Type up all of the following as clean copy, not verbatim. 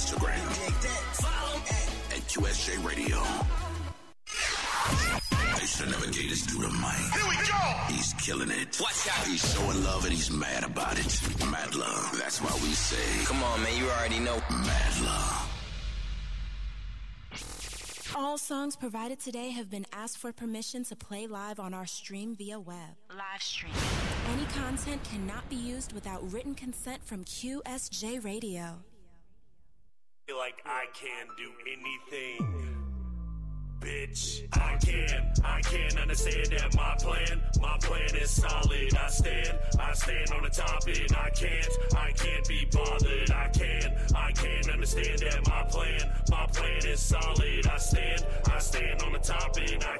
Instagram. Take that. Follow at QSJ Radio. They should never gave this dude a mic. Here we go. He's killing it. Watch out. He's showing love and he's mad about it. Mad love. That's why we say. Come on, man. You already know. Mad love. All songs provided today have been asked for permission to play live on our stream via web. Live stream. Any content cannot be used without written consent from QSJ Radio. I feel like I can do anything. Bitch, I can understand that my plan is solid. I stand on the top and I can't be bothered. I can't understand that my plan is solid. I stand on the top and I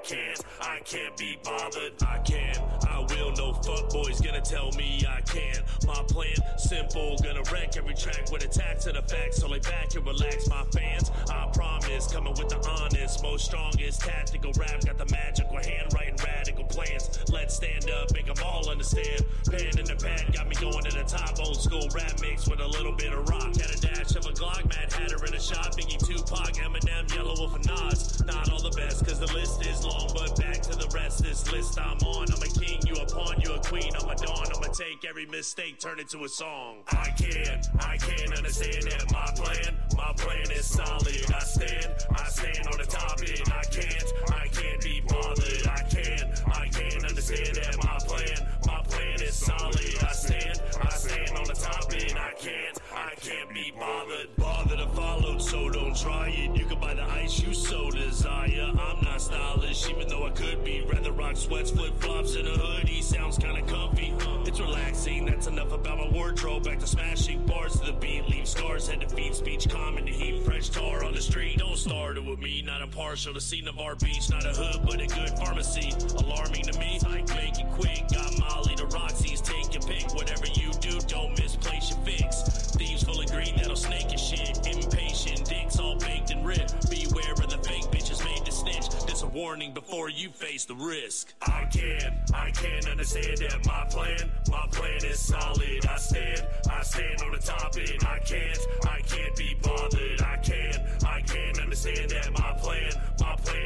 can't be bothered. I will, no fuckboys gonna tell me I can. My plan, simple, gonna wreck every track with attacks to the facts. So lay back and relax, my fans. I promise, coming with the honest, most strong. Tactical rap, got the magical handwriting, radical plans. Let's stand up, make them all understand. Pan in the pad, got me going to the top. Old school rap mix with a little bit of rock. Had a dash of a Glock, Mad Hatter in a shot. Biggie, Tupac, Eminem, Yellow Wolf, and Nas. Not all the best, cause the list is long. But back to the rest, this list I'm on. I'm a king, you a pawn, you a queen, I'm a dawn. I'ma take every mistake, turn it to a song. I can't understand that my plan is solid. I stand on the top end. I can't be bothered. I can't understand that my plan is solid. I stand on the top and I can't be bothered. Bother to follow, so don't try it. You can buy the ice you so desire. I'm not stylish, even though I could be. Rather rock sweats, flip-flops, and a hoodie. Sounds kinda comfy, it's relaxing. That's enough about my wardrobe. Back to smashing bars to the beat. Leave scars, head to feet, speech common to heat. Fresh tar on the street, don't start it with me. Not impartial to see Navarre Beach. Not a hood, but a good pharmacy. Alarming to me, make it quick. Got Molly to Roxy's, take your pick. Whatever you do, don't misplace your fix. Thieves full of green, that'll snake your shit. Impatient dicks all baked and ripped. Beware of the fake bitches made to snitch. This a warning before you face the risk. I can't understand that my plan is solid. I stand on the top and I can't be bothered. I can't understand that my plan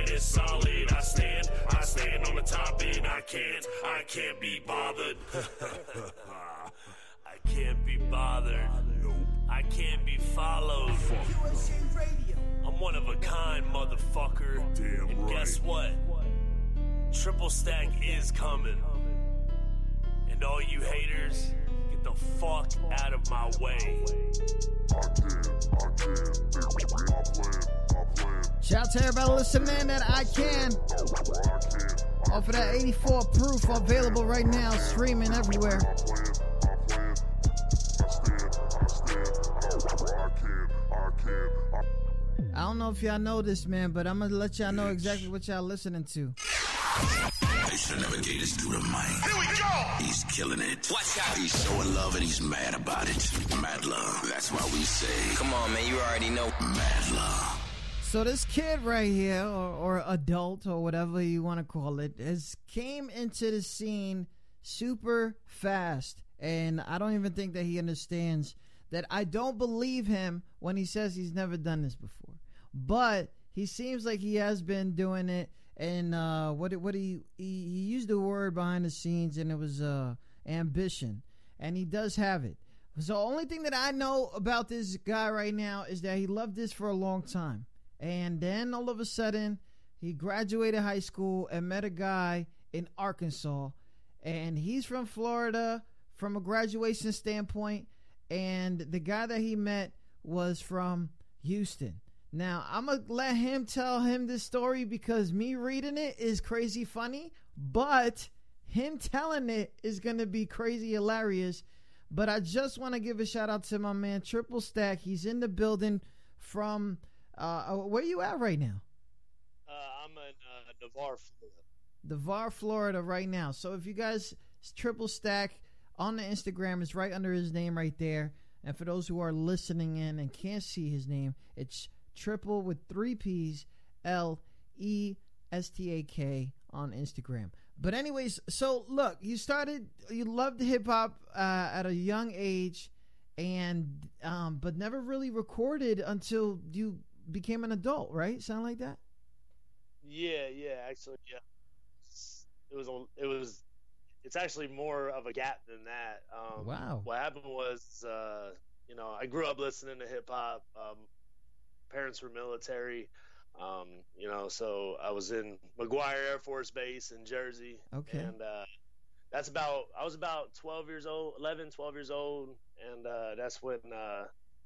is solid. I stand on the top and I can't be bothered. I can't be bothered. I can't be followed. I'm one of a kind, motherfucker. Damn and right. Guess what? Triple Stack is coming. And all you haters, get the fuck out of my way. I can. Shout out to everybody listening in that I can. Off of that 84 Proof, available right now, streaming everywhere. I don't know if y'all know this, man, but I'm going to let y'all know exactly what y'all listening to. They should never gave this dude a mic. Here we go! He's killing it. Watch out. He's showing love and he's mad about it. Mad love. That's why we say. Come on, man. You already know. Mad love. So this kid right here, or adult, or whatever you want to call it, has came into the scene super fast. And I don't even think that he understands that. I don't believe him when he says he's never done this before. But he seems like he has been doing it. And he used the word behind the scenes, and it was ambition. And he does have it. So the only thing that I know about this guy right now is that he loved this for a long time. And then all of a sudden, he graduated high school and met a guy in Arkansas. And he's from Florida from a graduation standpoint. And the guy that he met was from Houston. Now, I'm going to let him tell him this story because me reading it is crazy funny, but him telling it is going to be crazy hilarious. But I just want to give a shout out to my man, Triple Stack. He's in the building from, where you at right now? I'm in Navarre, Florida. Navarre, Florida right now. So if you guys, Triple Stack on the Instagram is right under his name right there. And for those who are listening in and can't see his name, it's Triple with 3 P's L-E-S-T-A-K on Instagram. But anyways, so look, you loved hip hop at a young age, and but never really recorded until you became an adult, right? Sound like that? Yeah, actually, yeah. It's actually more of a gap than that. Wow. What happened was, I grew up listening to hip hop. Parents were military, so I was in McGuire Air Force Base in Jersey. Okay. And I was about 12 years old, and that's when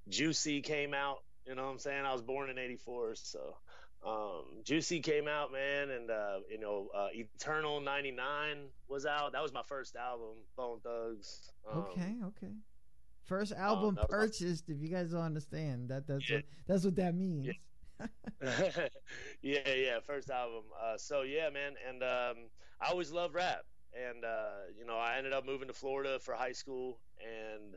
Juicy came out. You know what I'm saying? I was born in 84, so Juicy came out, man, and Eternal 99 was out. That was my first album, Bone Thugs. Okay. First album purchased, if you guys don't understand. That's what that means. Yeah, yeah, first album. So yeah, man, and I always loved rap. And I ended up moving to Florida for high school and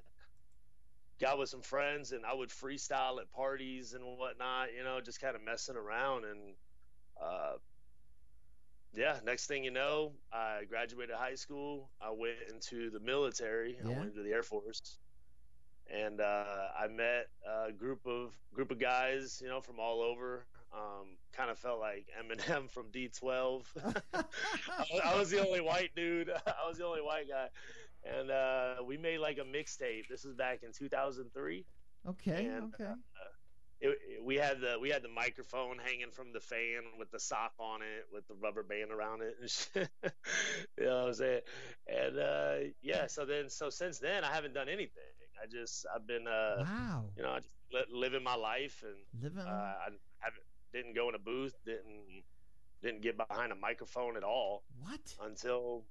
got with some friends, and I would freestyle at parties and whatnot, just kind of messing around. And next thing you know, I graduated high school. I went into the military. Yeah. I went into the Air Force, and I met a group of guys, from all over. Kind of felt like Eminem from D12. I was the only white dude. I was the only white guy. And we made like a mixtape. This was back in 2003. Okay. And, okay. We had the microphone hanging from the fan with the sock on it, with the rubber band around it and shit. You know what I'm saying? And since then I haven't done anything. I've been living my life and living. Didn't go in a booth, didn't get behind a microphone at all. What? Until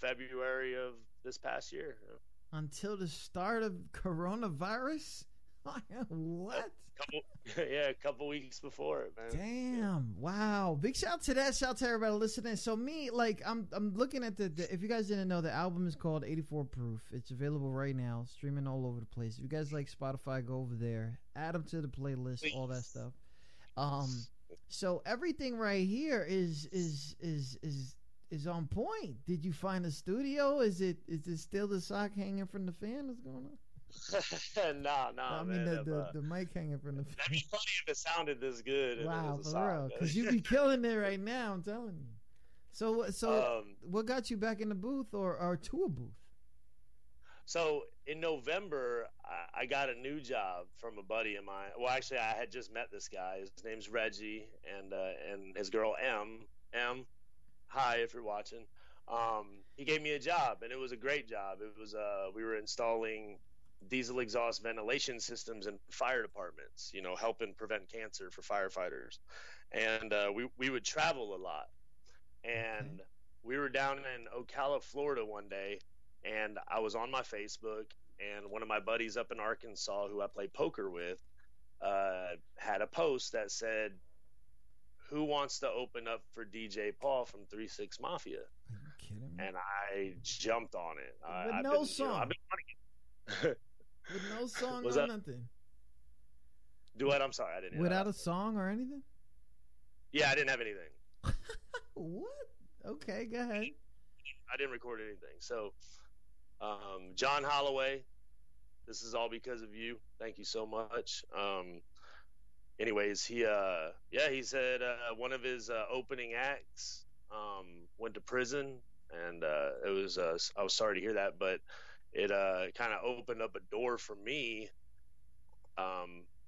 February of this past year. Until the start of coronavirus? What? A couple weeks before it, man. Damn! Yeah. Wow! Big shout to that. Shout to everybody listening. So me, I'm looking at the. If you guys didn't know, the album is called 84 Proof. It's available right now, streaming all over the place. If you guys like Spotify, go over there, add them to the playlist, please. All that stuff. So everything right here is on point. Did you find a studio? Is it still the sock hanging from the fan? What's going on? Nah, I mean, man, the mic hanging from the fan. That'd be funny if it sounded this good. Wow, for real, because you'd be killing it right now, I'm telling you. So what got you back in the booth or to a booth? So in November, I got a new job from a buddy of mine. Well, actually, I had just met this guy. His name's Reggie, and his girl M. M, hi if you're watching. He gave me a job, and it was a great job. It was we were installing diesel exhaust ventilation systems in fire departments, helping prevent cancer for firefighters. And we would travel a lot. And we were down in Ocala, Florida one day, and I was on my Facebook, and one of my buddies up in Arkansas who I play poker with had a post that said, "Who wants to open up for DJ Paul from 3 6 Mafia?" Are you kidding me? And I jumped on it. I've been wanting it. With no song or nothing. Do what? I'm sorry, I didn't. Without a song or anything? Yeah, I didn't have anything. What? Okay, go ahead. I didn't record anything. So, John Holloway, this is all because of you. Thank you so much. Anyways, he said one of his opening acts went to prison, and it was. I was sorry to hear that, but it kind of opened up a door for me.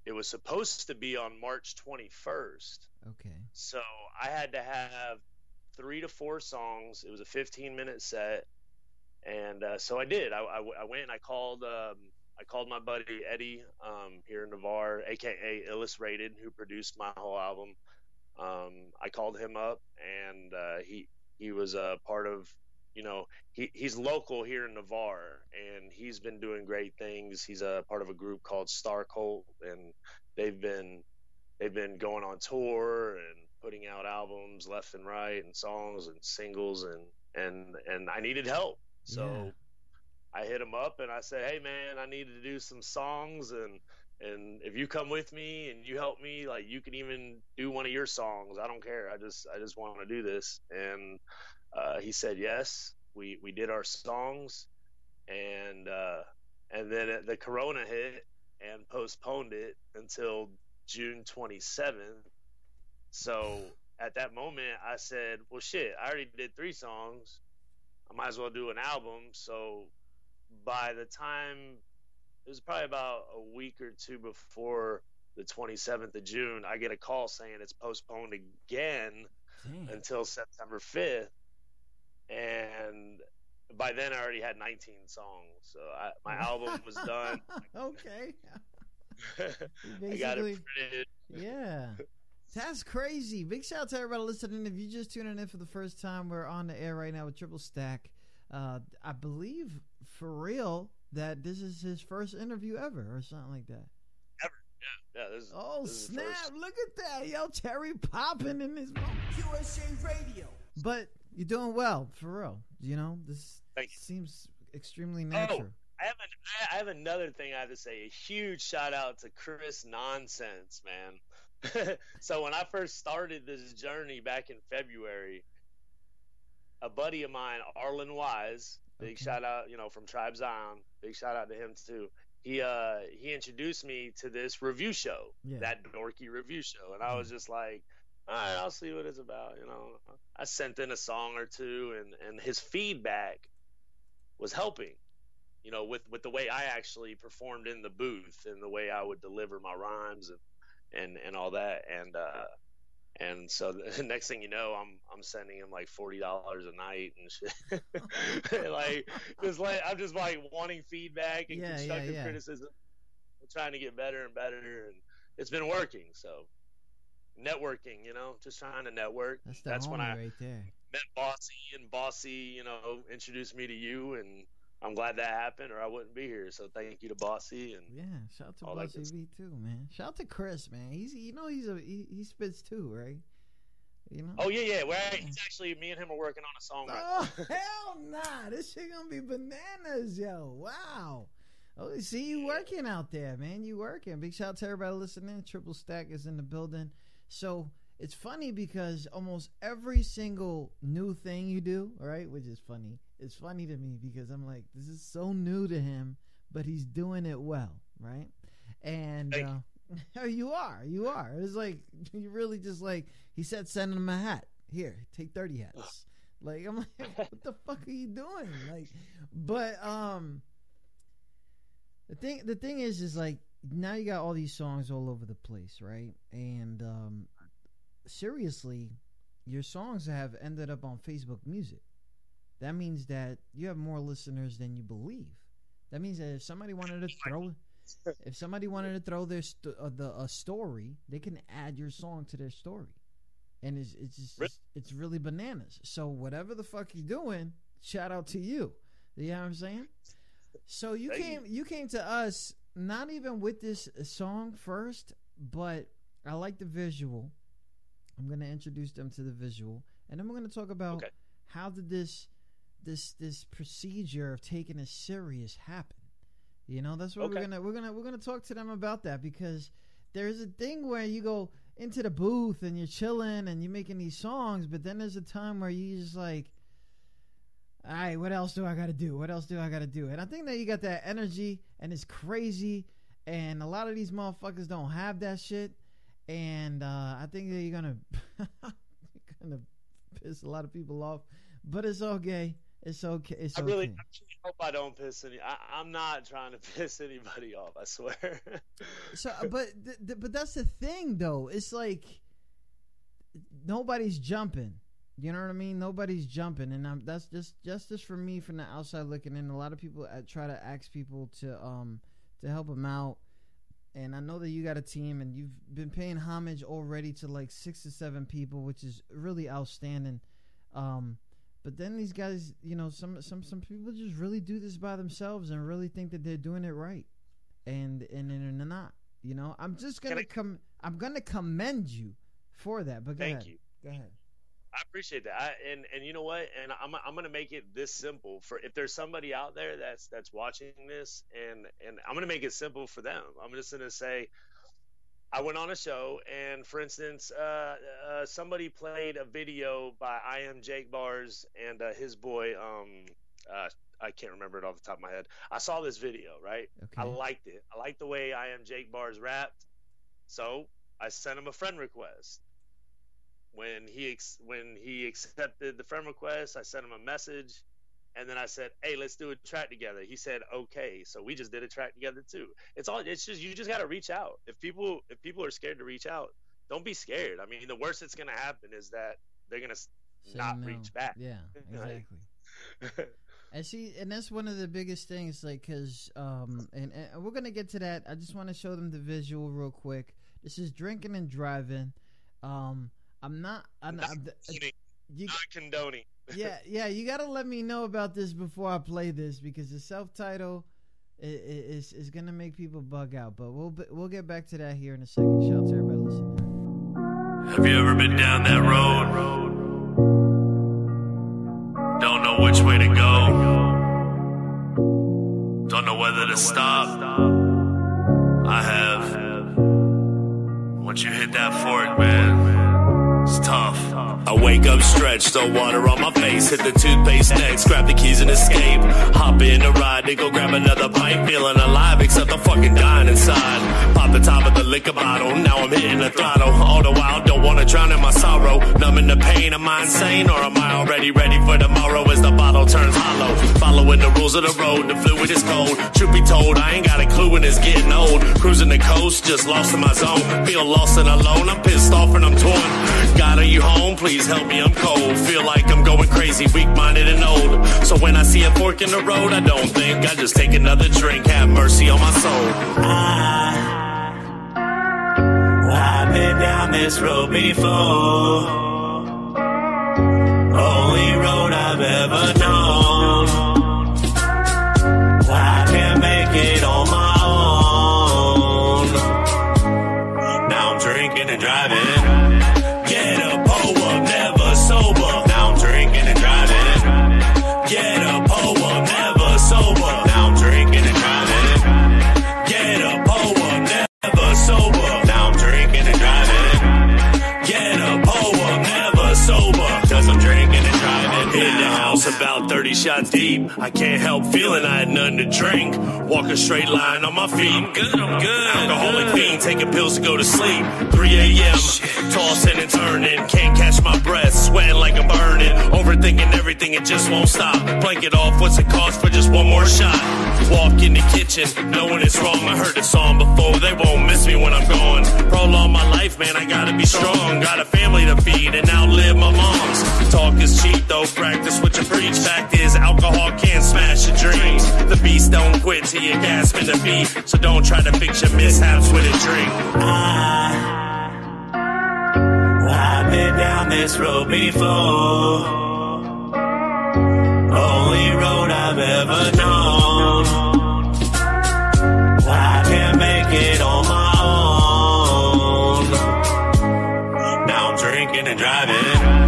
It was supposed to be on March 21st. Okay. So I had to have 3 to 4 songs. It was a 15-minute set, and so I did. I went and I called. I called my buddy Eddie here in Navarre, aka Illustrated, who produced my whole album. I called him up, and he was a part of. He's local here in Navarre, and he's been doing great things. He's a part of a group called Star Cult, and they've been going on tour and putting out albums left and right, and songs and singles, and I needed help, so yeah. I hit him up and I said, "Hey man, I need to do some songs, and if you come with me and you help me, like you can even do one of your songs. I don't care. I just want to do this." And he said yes. We did our songs, and And then the corona hit and postponed it until June 27th. So at that moment, I said, well, shit, I already did 3 songs. I might as well do an album. So by the time, it was probably about a week or two before the 27th of June, I get a call saying it's postponed again until September 5th. And by then, I already had 19 songs. So my album was done. Okay. I got it printed. Yeah. That's crazy. Big shout out to everybody listening. If you're just tuning in for the first time, we're on the air right now with Triple Stack. I believe, for real, that this is his first interview ever or something like that. Ever. Yeah. This is snap. Look at that. Yo, Terry popping in his mouth. QSJ Radio. But you're doing well, for real. You know, this seems extremely natural. Oh, I have another thing I have to say. A huge shout out to Chris Nonsense, man. So when I first started this journey back in February, a buddy of mine, Arlen Wise, big shout out, you know, from Tribe Zion, big shout out to him too. He introduced me to this review show, that dorky review show, and I was just like, all right, I'll see what it's about, you know. I sent in a song or two, and his feedback was helping, you know, with the way I actually performed in the booth and the way I would deliver my rhymes and all that, and so the next thing you know, I'm sending him like $40 a night and shit. I'm just like wanting feedback and constructive criticism. I'm trying to get better and better, and it's been working. So networking, you know, just trying to network. That's when I met Bossy, and Bossy, you know, introduced me to you, and I'm glad that happened, or I wouldn't be here. So thank you to Bossy, and shout out to Bossy V too, man. Shout out to Chris, man. He spits too, right? You know. Oh yeah. Well, he's actually, me and him are working on a song. Oh hell nah, this shit gonna be bananas, yo! Wow. Oh, see you working out there, man. You working. Big shout out to everybody listening. Triple Stack is in the building. So it's funny because almost every single new thing you do, all right, which is funny. It's funny to me because I'm like, this is so new to him, but he's doing it well, right? And you are. It's like, you really just like, he said, send him a hat. Here, take 30 hats. Like, I'm like, what the fuck are you doing? Like, but the thing is like, now you got all these songs all over the place, right? And seriously, your songs have ended up on Facebook Music. That means that you have more listeners than you believe. That means that if somebody wanted to throw a story, they can add your song to their story, and it's really bananas. So whatever the fuck you're doing, shout out to you. You know what I'm saying? So you came to us not even with this song first, but I like the visual. I'm going to introduce them to the visual, and then we're going to talk about how did this procedure of taking it serious happen. You know, that's what we're gonna talk to them about that, because there's a thing where you go into the booth and you're chilling and you're making these songs, but then there's a time where you just like, all right, what else do I gotta do? And I think that you got that energy, and it's crazy, and a lot of these motherfuckers don't have that shit, and I think that you're gonna piss a lot of people off, but it's okay. It's okay. I really hope I don't piss any. I'm not trying to piss anybody off. I swear. So, but that's the thing, though. It's like nobody's jumping. You know what I mean? Nobody's jumping, and that's just justice for me from the outside looking in. A lot of people try to ask people to help them out, and I know that you got a team, and you've been paying homage already to like 6 or 7 people, which is really outstanding. But then these guys, you know, some people just really do this by themselves and really think that they're doing it right, and they're not. You know, I'm gonna commend you for that. But go ahead. I appreciate that. And you know what? And I'm gonna make it this simple for, if there's somebody out there that's watching this, and I'm gonna make it simple for them. I'm just gonna say, I went on a show, and for instance, somebody played a video by I Am Jake Bars and his boy, I can't remember it off the top of my head. I saw this video, right? Okay. I liked it. I liked the way I Am Jake Bars rapped. So I sent him a friend request. When he accepted the friend request, I sent him a message. And then I said, hey, let's do a track together. He said, okay. So we just did a track together too. It's just you just gotta reach out. If people are scared to reach out, don't be scared. I mean, the worst that's gonna happen is that they're gonna reach back. Yeah, exactly. And that's one of the biggest things, like, because and we're gonna get to that. I just want to show them the visual real quick. This is Drinking and Driving. Not condoning. Yeah, you gotta let me know about this before I play this, because the self-title is gonna make people bug out. But we'll get back to that here in a second. Shout out to everybody listening. Have you ever been down that road? Don't know which way to go. Don't know whether to stop. I have. Once you hit that fork, man, it's tough. I wake up stretched, throw water on my face, hit the toothpaste next, grab the keys and escape. Hop in a ride, then go grab another pipe, feeling alive, except I'm fucking dying inside. Pop the top of the liquor bottle, now I'm hitting the throttle. All the while, don't wanna drown in my sorrow. Numbing the pain, am I insane, or am I already ready for tomorrow as the bottle turns hollow? Following the rules of the road, the fluid is cold. Truth be told, I ain't got a clue when it's getting old. Cruising the coast, just lost in my zone. Feel lost and alone, I'm pissed off and I'm torn. God, are you home? Please help me, I'm cold. Feel like I'm going crazy, weak-minded and old. So when I see a fork in the road, I don't think, I just take another drink. Have mercy on my soul. I've been down this road before. Only road I've ever known. I can't make it on my own. Now I'm drinking and driving. About 30 shots deep, I can't help feeling I had nothing to drink. Walk a straight line on my feet. I'm good. Alcoholic fiend, taking pills to go to sleep. 3 a.m., tossing and turning, can't catch my breath, sweating like I'm burning. Overthinking everything, it just won't stop. Blank it off, what's it cost for just one more shot? Walk in the kitchen, knowing it's wrong. I heard the song before, they won't miss me when I'm gone. Prolong my life, man, I gotta be strong. Got a family to feed and outlive my mom's. Talk is cheap, though, practice what you preach. Fact is, alcohol can't smash your dreams. The beast don't quit till you gasp in the beat. So don't try to fix your mishaps with a drink. I've been down this road before. Only road I've ever known. I can't make it on my own. Now I'm drinking and driving.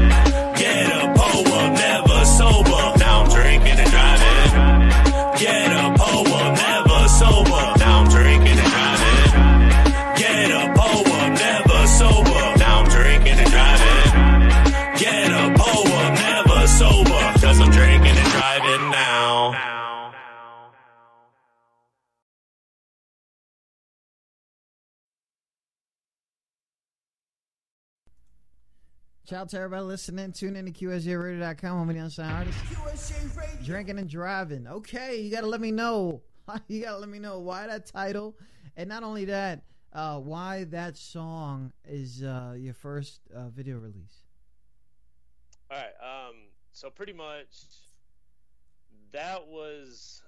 Shout out to everybody listening. Tune in to QSJRadio.com. I'm the unsigned artist. QSJ Radio. Drinking and Driving. Okay, you got to let me know. You got to let me know why that title. And not only that, why that song is your first video release. All right. So pretty much that was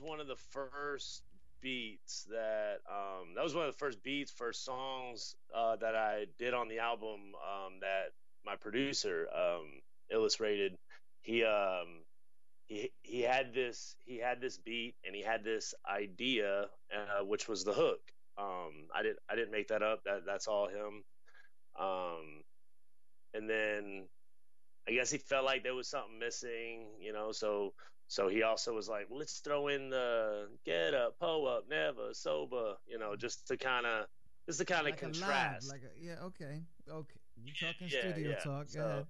one of the first beats that was one of the first songs that I did on the album, that my producer, Illustrated, he had this beat and he had this idea, which was the hook. I didn't make that up. That's all him. And then I guess he felt like there was something missing, so he also was like, well, let's throw in the get up, pull up, never sober, just to kind of like contrast. Yeah, okay. You talking studio talk. So,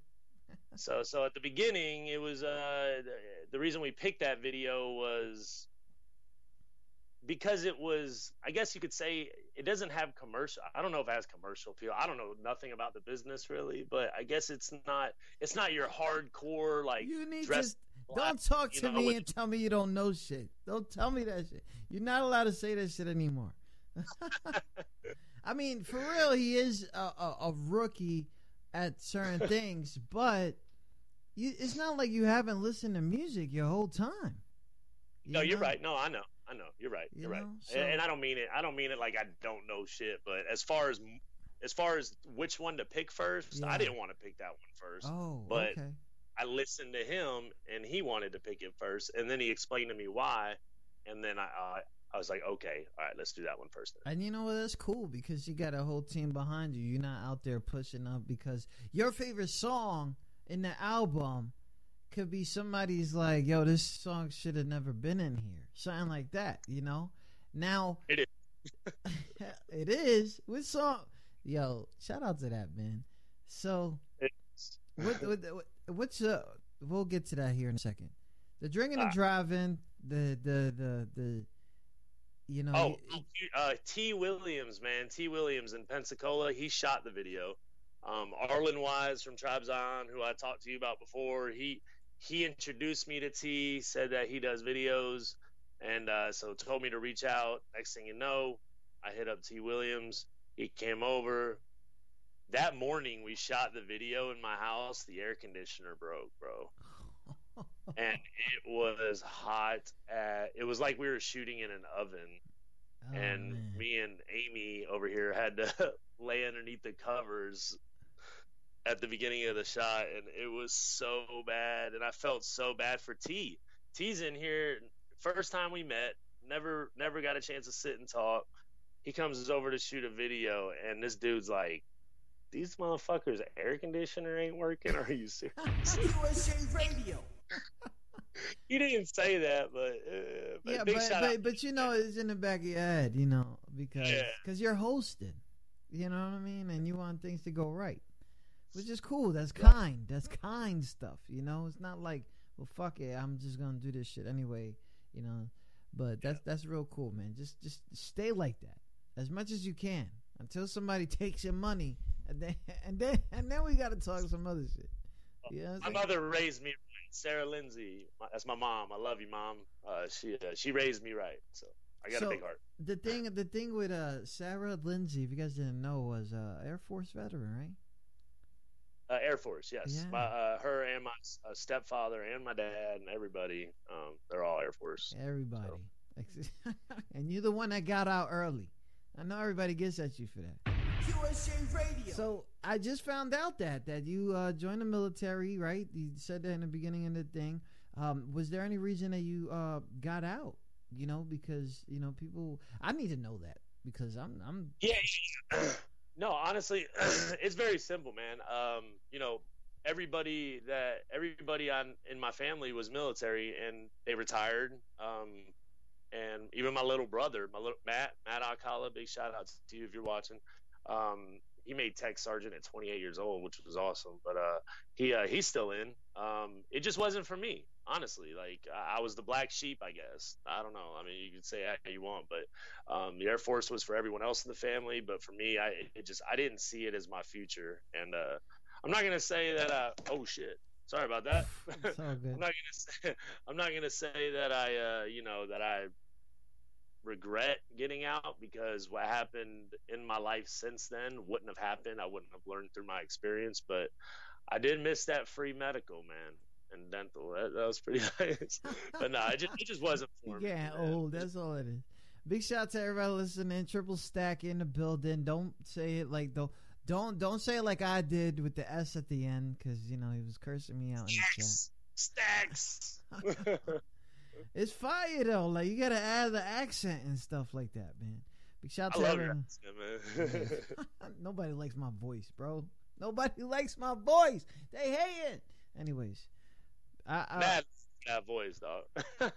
So at the beginning, it was the reason we picked that video was because it was, I guess you could say, it doesn't have commercial. I don't know if it has commercial appeal. I don't know nothing about the business really, but I guess it's not your hardcore like. You need to don't talk to me and tell me you don't know shit. Don't tell me that shit. You're not allowed to say that shit anymore. I mean, for real, he is a rookie at certain things, but it's not like you haven't listened to music your whole time. You're right. No, I know. You're right. You're right. So, and I don't mean it. I don't mean it like I don't know shit. But as far as which one to pick first, I didn't want to pick that one first. Oh, but okay. I listened to him, and he wanted to pick it first, and then he explained to me why, and then I was like, okay, all right, let's do that one first. And you know what? That's cool because you got a whole team behind you. You're not out there pushing up because your favorite song in the album could be somebody's like, yo, this song should have never been in here. Something like that, you know? Now it is. It is. What song? Yo, shout out to that, man. So what's we'll get to that here in a second. The drinking and driving, the you know. Oh, T Williams, man. T Williams in Pensacola, he shot the video. Arlen Wise from Tribe Zion, who I talked to you about before, he introduced me to T, said that he does videos, and so told me to reach out. Next thing you know, I hit up T Williams. He came over. That morning we shot the video in my house. The air conditioner broke, bro. And it was hot. It was like we were shooting in an oven. Oh, and man. Me and Amy over here had to lay underneath the covers at the beginning of the shot, and it was so bad, and I felt so bad for T. T's in here, first time we met, never got a chance to sit and talk. He comes over to shoot a video, and this dude's like, these motherfuckers' air conditioner ain't working, are you serious? QSJ Radio. You didn't say that, but you know, it's in the back of your head, you know, because you're hosting, you know what I mean, and you want things to go right. Which is cool. That's kind. That's kind stuff, you know. It's not like, well, fuck it, I'm just gonna do this shit anyway, you know. But that's real cool, man. Just stay like that as much as you can until somebody takes your money, and then we gotta talk some other shit. Yeah. My mother raised me right. Sarah Lindsay, that's my mom. I love you, mom. She raised me right, so I got a big heart. The thing with Sarah Lindsay, if you guys didn't know, was Air Force veteran, right? Air Force, yes. Yeah. Her and my stepfather and my dad and everybody, they're all Air Force. Everybody. So. And you're the one that got out early. I know everybody gets at you for that. QSJ Radio. So I just found out that you joined the military, right? You said that in the beginning of the thing. Was there any reason that you got out? You know, because, you know, people, I need to know that because I'm. Yeah. No, honestly, it's very simple, man. You know, everybody in my family was military, and they retired. And even my little brother, Matt Alcala, big shout out to you if you're watching. He made tech sergeant at 28 years old, which was awesome. But he's still in. It just wasn't for me, honestly. Like I was the black sheep, I guess. I don't know. I mean, you could say that you want, but the Air Force was for everyone else in the family. But for me, I didn't see it as my future. And I'm not gonna say that. Oh shit. Sorry about that. It's all good. I'm not gonna say that I you know that I regret getting out, because what happened in my life since then wouldn't have happened. I wouldn't have learned through my experience, but I did miss that free medical, man, and dental. That was pretty nice. But no, it just wasn't for me. Yeah, old. That's all it is. Big shout out to everybody listening. Triple Stack in the building. Don't say it like though. Don't say it like I did with the S at the end, because you know he was cursing me out in the chat. Stacks. It's fire though. Like you gotta add the accent and stuff like that, man. Big shout out to everyone. Man. Nobody likes my voice, bro. Nobody likes my voice. They hate it. Anyways, that voice, dog.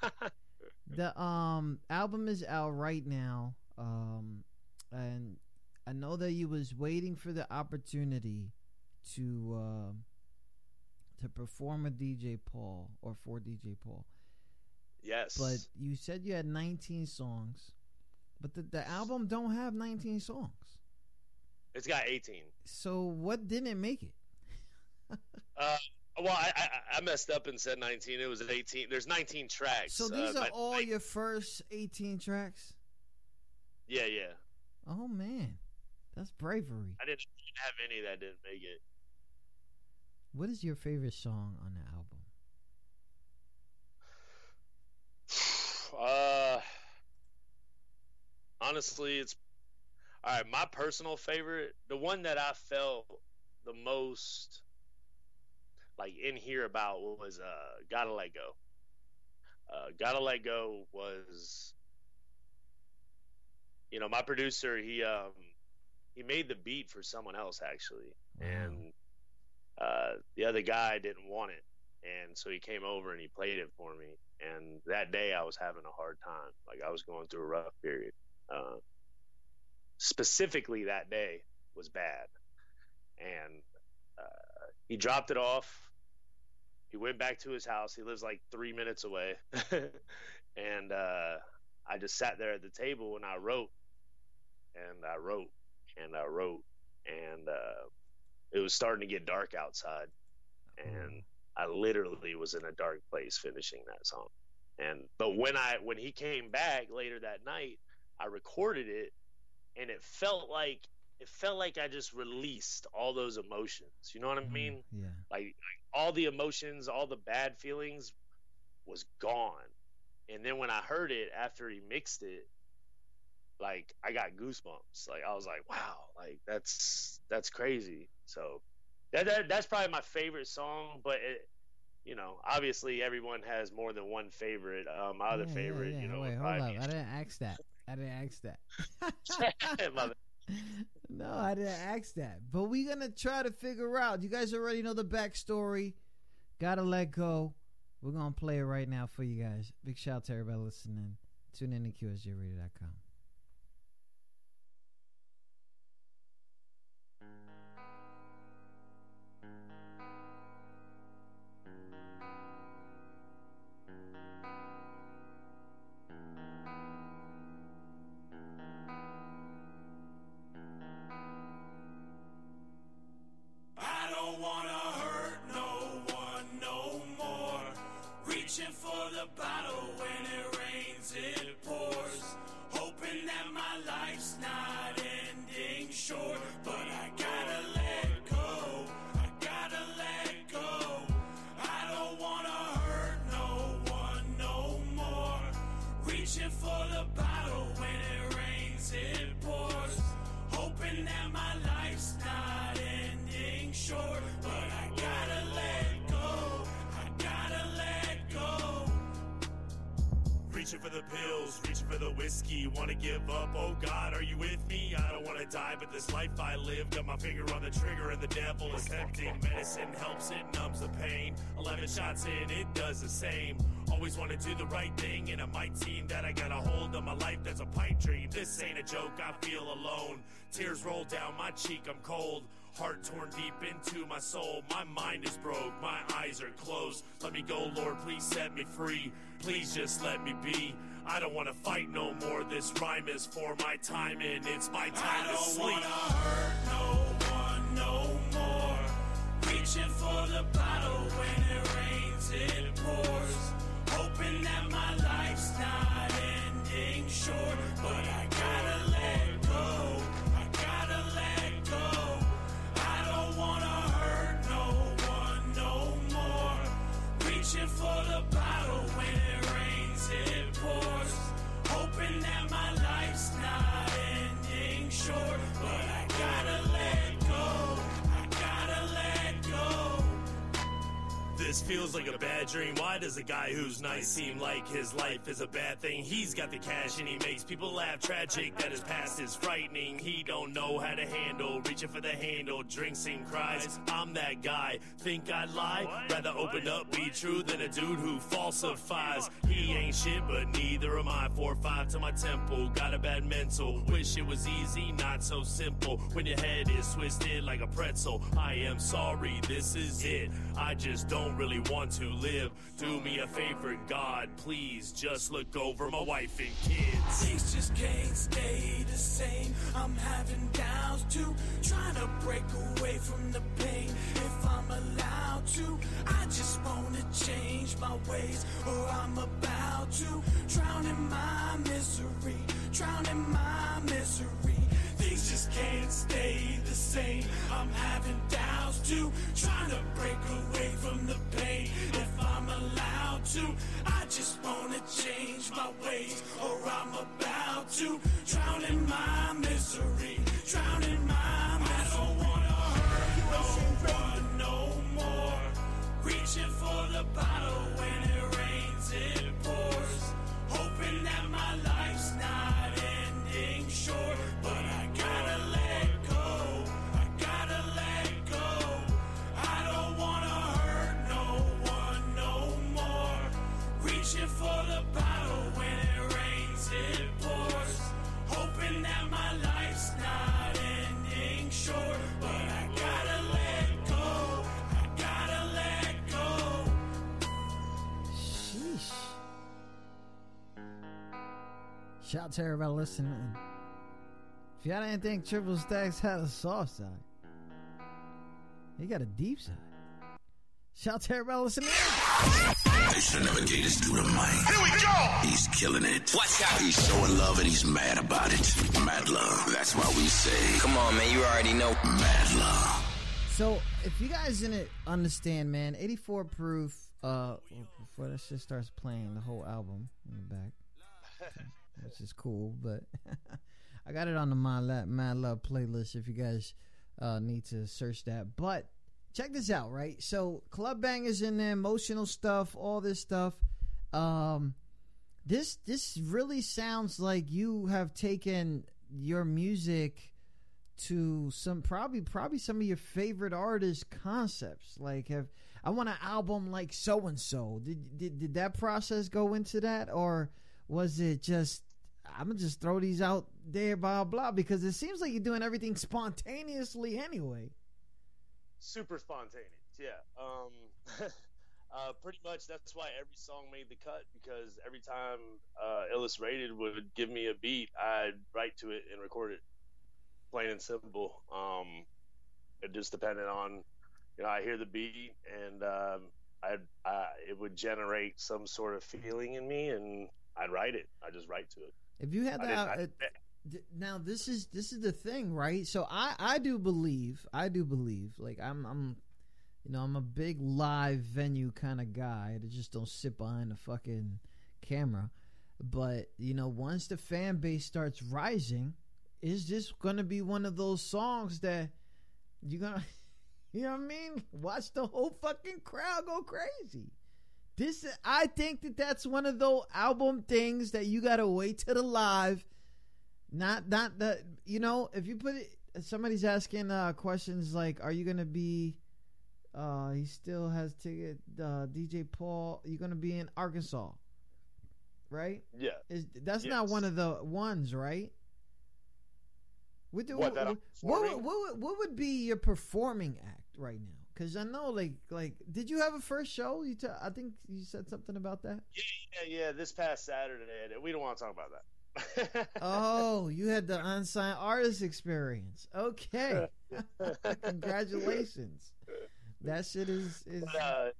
The album is out right now, and I know that you was waiting for the opportunity to to perform with DJ Paul or for DJ Paul. Yes. But you said you had 19 songs, but the album don't have 19 songs. It's got 18. So what didn't make it? Well, I messed up and said 19. It was 18. There's 19 tracks. So these are all your first 18 tracks? Yeah, yeah. Oh, man. That's bravery. I didn't have any that didn't make it. What is your favorite song on the album? Honestly, it's all right. My personal favorite, the one that I felt the most like in here about was Gotta Let Go. Gotta Let Go was, you know, my producer, he made the beat for someone else actually. Wow. And the other guy didn't want it, and so he came over and he played it for me. And that day I was having a hard time. Like, I was going through a rough period. Specifically that day was bad. And he dropped it off. He went back to his house. He lives like 3 minutes away. And I just sat there at the table and I wrote. And I wrote. And I wrote. And it was starting to get dark outside. And I literally was in a dark place finishing that song. And but when he came back later that night, I recorded it, and it felt like I just released all those emotions. You know what I mean? Yeah. Like all the emotions, all the bad feelings was gone. And then when I heard it after he mixed it, like, I got goosebumps. Like, I was like, wow, like that's crazy. So That's probably my favorite song, but it, you know, obviously everyone has more than one favorite. My other favorite, you know. Wait, hold up. I didn't ask that. I love it. No, I didn't ask that. But we're gonna try to figure out. You guys already know the backstory. Gotta Let Go. We're gonna play it right now for you guys. Big shout out to everybody listening. Tune in to QSJRadio.com. For the bottle, when it rains, it pours. Hoping that my life's not ending short, but I gotta let go. I gotta let go. I don't wanna hurt no one no more. Reaching for the bottle, when it rains, it pours. Hoping that my life's not ending short, but I gotta let go. I gotta let go. Reaching for the pills, reaching for the whiskey. Wanna give up, oh God, are you with me? I don't wanna die, but this life I live. Got my finger on the trigger and the devil is tempting. Medicine helps, it numbs the pain. 11 shots in, it does the same. Always wanna do the right thing, and it might seem that I got a hold of my life that's a pipe dream. This ain't a joke, I feel alone. Tears roll down my cheek, I'm cold. Heart torn deep into my soul. My mind is broke, my eyes are closed. Let me go, Lord, please set me free. Please just let me be. I don't want to fight no more. This rhyme is for my time, and it's my time to sleep. I don't want to hurt no one no more. Reaching for the bottle, when it rains, it pours. Hoping that my life's not ending short, but I gotta let go. I gotta let go. Wanna hurt no one no more. Reaching for the bottle, when it rains, it pours. Hoping that my life's not ending short, but I gotta. This feels like a bad dream. Why does a guy who's nice seem like his life is a bad thing? He's got the cash and he makes people laugh. Tragic that his past is frightening. He don't know how to handle, reaching for the handle. Drinks and cries, I'm that guy. Think I'd lie? Rather open up, be true than a dude who falsifies. He ain't shit, but neither am I. 4 or 5 to my temple, got a bad mental. Wish it was easy, not so simple. When your head is twisted like a pretzel. I am sorry, this is it. I just don't really want to live. Do me a favor, God, please just look over my wife and kids. Things just can't stay the same. I'm having downs too, trying to break away from the pain. If I'm allowed to, I just wanna change my ways, or I'm about to drown in my misery, drown in my misery. Things just can't stay the same. I'm having doubts too, trying to break away from the pain. If I'm allowed to, I just wanna change my ways, or I'm about to drown in my misery, drown in my misery. I don't wanna hurt no one no more. Reaching for the bottle when it rains, it pours. Hoping that my life's not ending short, but I gotta let go, I gotta let go. I don't wanna hurt no one no more. Reaching for the bottle when it rains, it pours. Hoping that my life's not ending short, but I gotta let go, I gotta let go. Sheesh. Shout out to everybody listening. If y'all didn't think Triple Stacks had a soft side, he got a deep side. Shout out to everybody listening. They should never gave this dude a mic. Here we go! He's killing it. Watch out! He's showing love and he's mad about it. Mad love. That's why we say, come on, man, you already know. Mad love. So, if you guys didn't understand, man, 84 Proof, before that shit starts playing, the whole album in the back. So, which is cool, but I got it on the Mad Love playlist if you guys need to search that. But check this out, right? So club bangers in there, emotional stuff, all this stuff. This really sounds like you have taken your music to some probably some of your favorite artists' concepts. Like, I want an album like so and so. Did that process go into that, or was it just, I'm going to just throw these out there, blah, blah, because it seems like you're doing everything spontaneously anyway. Super spontaneous, yeah. Pretty much that's why every song made the cut, because every time Illustrated would give me a beat, I'd write to it and record it, plain and simple. It just depended on, you know, I hear the beat and it would generate some sort of feeling in me, and I'd write it. I just write to it. If you had that, now this is the thing, right? So I do believe, like I'm, you know, I'm a big live venue kind of guy. I just don't sit behind the fucking camera. But you know, once the fan base starts rising, it's just gonna be one of those songs that you're gonna, you know what I mean? Watch the whole fucking crowd go crazy. I think that's one of those album things that you gotta wait till the live. Not the, you know, if you put it, somebody's asking questions like, are you gonna be? He still has ticket. DJ Paul, you're gonna be in Arkansas, right? Yeah. That's not one of the ones, right? What would be your performing act right now? Because I know, like, did you have a first show? I think you said something about that? Yeah, this past Saturday. We don't want to talk about that. Oh, you had the unsigned artist experience. Okay. Congratulations. That shit is... But,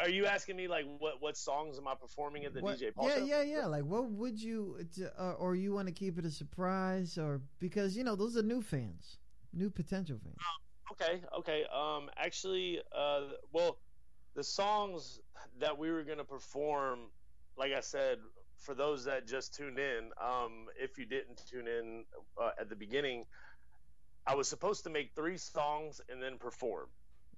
are you asking me, like, what songs am I performing at the DJ Paul show? Yeah. Like, what would you... or you want to keep it a surprise? Or because, you know, those are new fans. New potential fans. Okay. Actually, well, the songs that we were going to perform, like I said, for those that just tuned in, if you didn't tune in at the beginning, I was supposed to make 3 songs and then perform.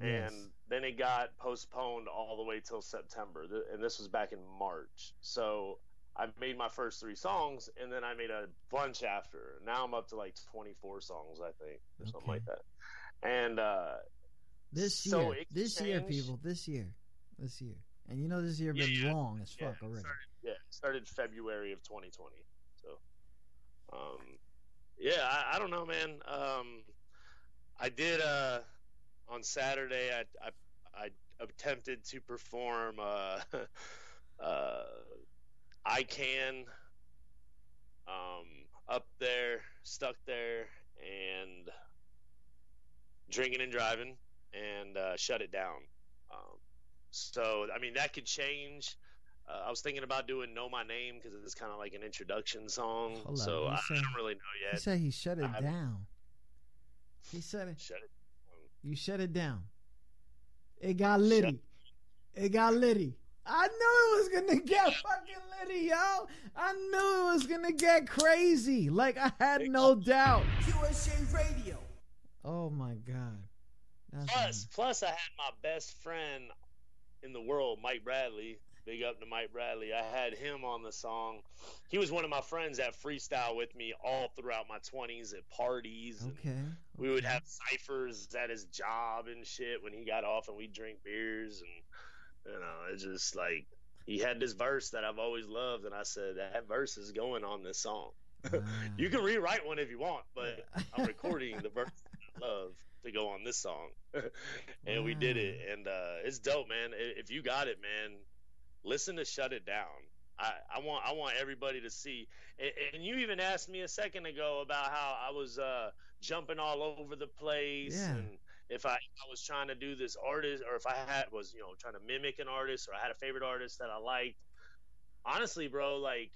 Yes. And then it got postponed all the way till September, and this was back in March. So I made my first 3 songs, and then I made a bunch after. Now I'm up to like 24 songs, I think, or something like that. And this year, people, and you know this year been long as fuck already. It started February of 2020. So, I don't know, man. I did on Saturday. I attempted to perform. I Can, Up There, Stuck There, and Drinking and Driving, and Shut It Down. So, I mean, that could change. I was thinking about doing Know My Name because it's kind of like an introduction song. Hold so on. I don't really know yet. He said he shut it down. He said it. Shut it down. You shut it down. It got litty. It got litty. I knew it was gonna get fucking litty, y'all. I knew it was gonna get crazy. Like, I had no doubt. QSJ Radio. Oh my god. Plus I had my best friend in the world, Mike Bradley. Big up to Mike Bradley. I had him on the song. He was one of my friends that freestyle with me all throughout my 20s at parties. Okay. We would have ciphers at his job and shit when he got off, and we'd drink beers and. You know, it's just like he had this verse that I've always loved, and I said that verse is going on this song. Wow. You can rewrite one if you want, but I'm recording the verse that I love to go on this song. And we did it, and it's dope, man. If you got it, man, listen to Shut It Down. I want everybody to see. And you even asked me a second ago about how I was jumping all over the place, and if I was trying to do this artist, or if I was trying to mimic an artist, or I had a favorite artist that I liked. Honestly, bro, like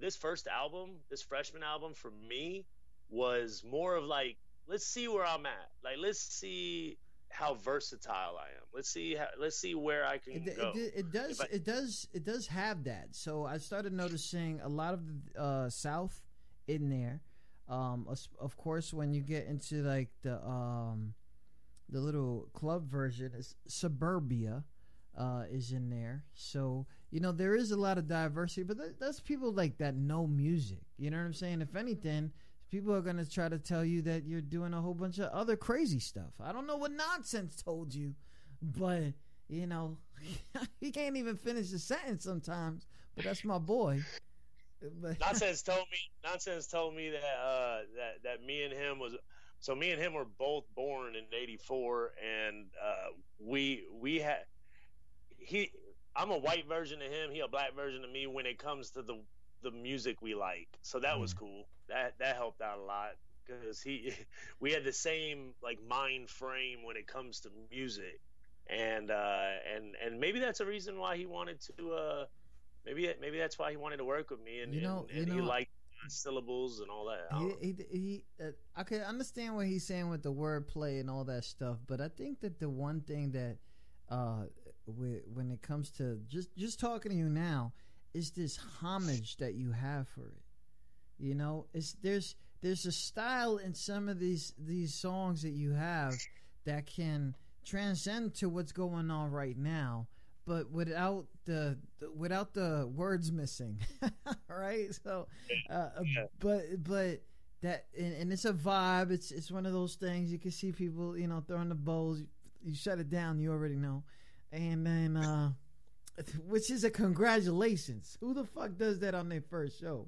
this freshman album for me was more of like, let's see where I'm at. Like, let's see how versatile I am. Let's see where I can go. It does have that. So I started noticing a lot of the South in there. Of course, when you get into like the little club version is Suburbia is in there. So, you know, there is a lot of diversity, but that's people like that know music. You know what I'm saying? If anything, people are going to try to tell you that you're doing a whole bunch of other crazy stuff. I don't know what Nonsense told you, but, you know, he can't even finish the sentence sometimes, but that's my boy. Nonsense told me that me and him was... So me and him were both born in '84, and I'm a white version of him, he a black version of me when it comes to the music we like. So that was cool. That helped out a lot because we had the same like mind frame when it comes to music, and maybe that's a reason why he wanted to. Maybe that's why he wanted to work with me, and he liked. Syllables and all that. I could understand what he's saying with the wordplay and all that stuff, but I think that the one thing that when it comes to just talking to you now is this homage that you have for it. You know, there's a style in some of these songs that you have that can transcend to what's going on right now, but without the words missing, right? So, but that and it's a vibe. It's one of those things you can see people, you know, throwing the bowls. You shut it down. You already know, and then which is a congratulations. Who the fuck does that on their first show?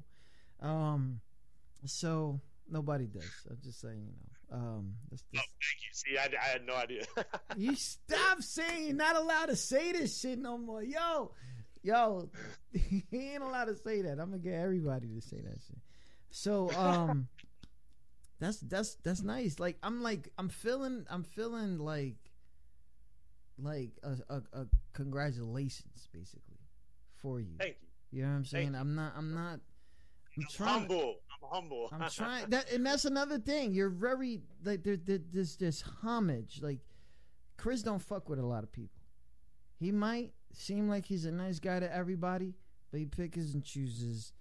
So. Nobody does. I'm just saying, you know. Oh, thank you. See, I had no idea. You stop saying you're not allowed to say this shit no more. Yo, he ain't allowed to say that. I'm gonna get everybody to say that shit. So, that's nice. Like, I'm feeling like a congratulations basically for you. Thank you. You know what I'm saying? I'm humble. I'm trying. And that's another thing. You're very like there's this homage. Like, Chris don't fuck with a lot of people. He might seem like he's a nice guy to everybody, but he picks and chooses.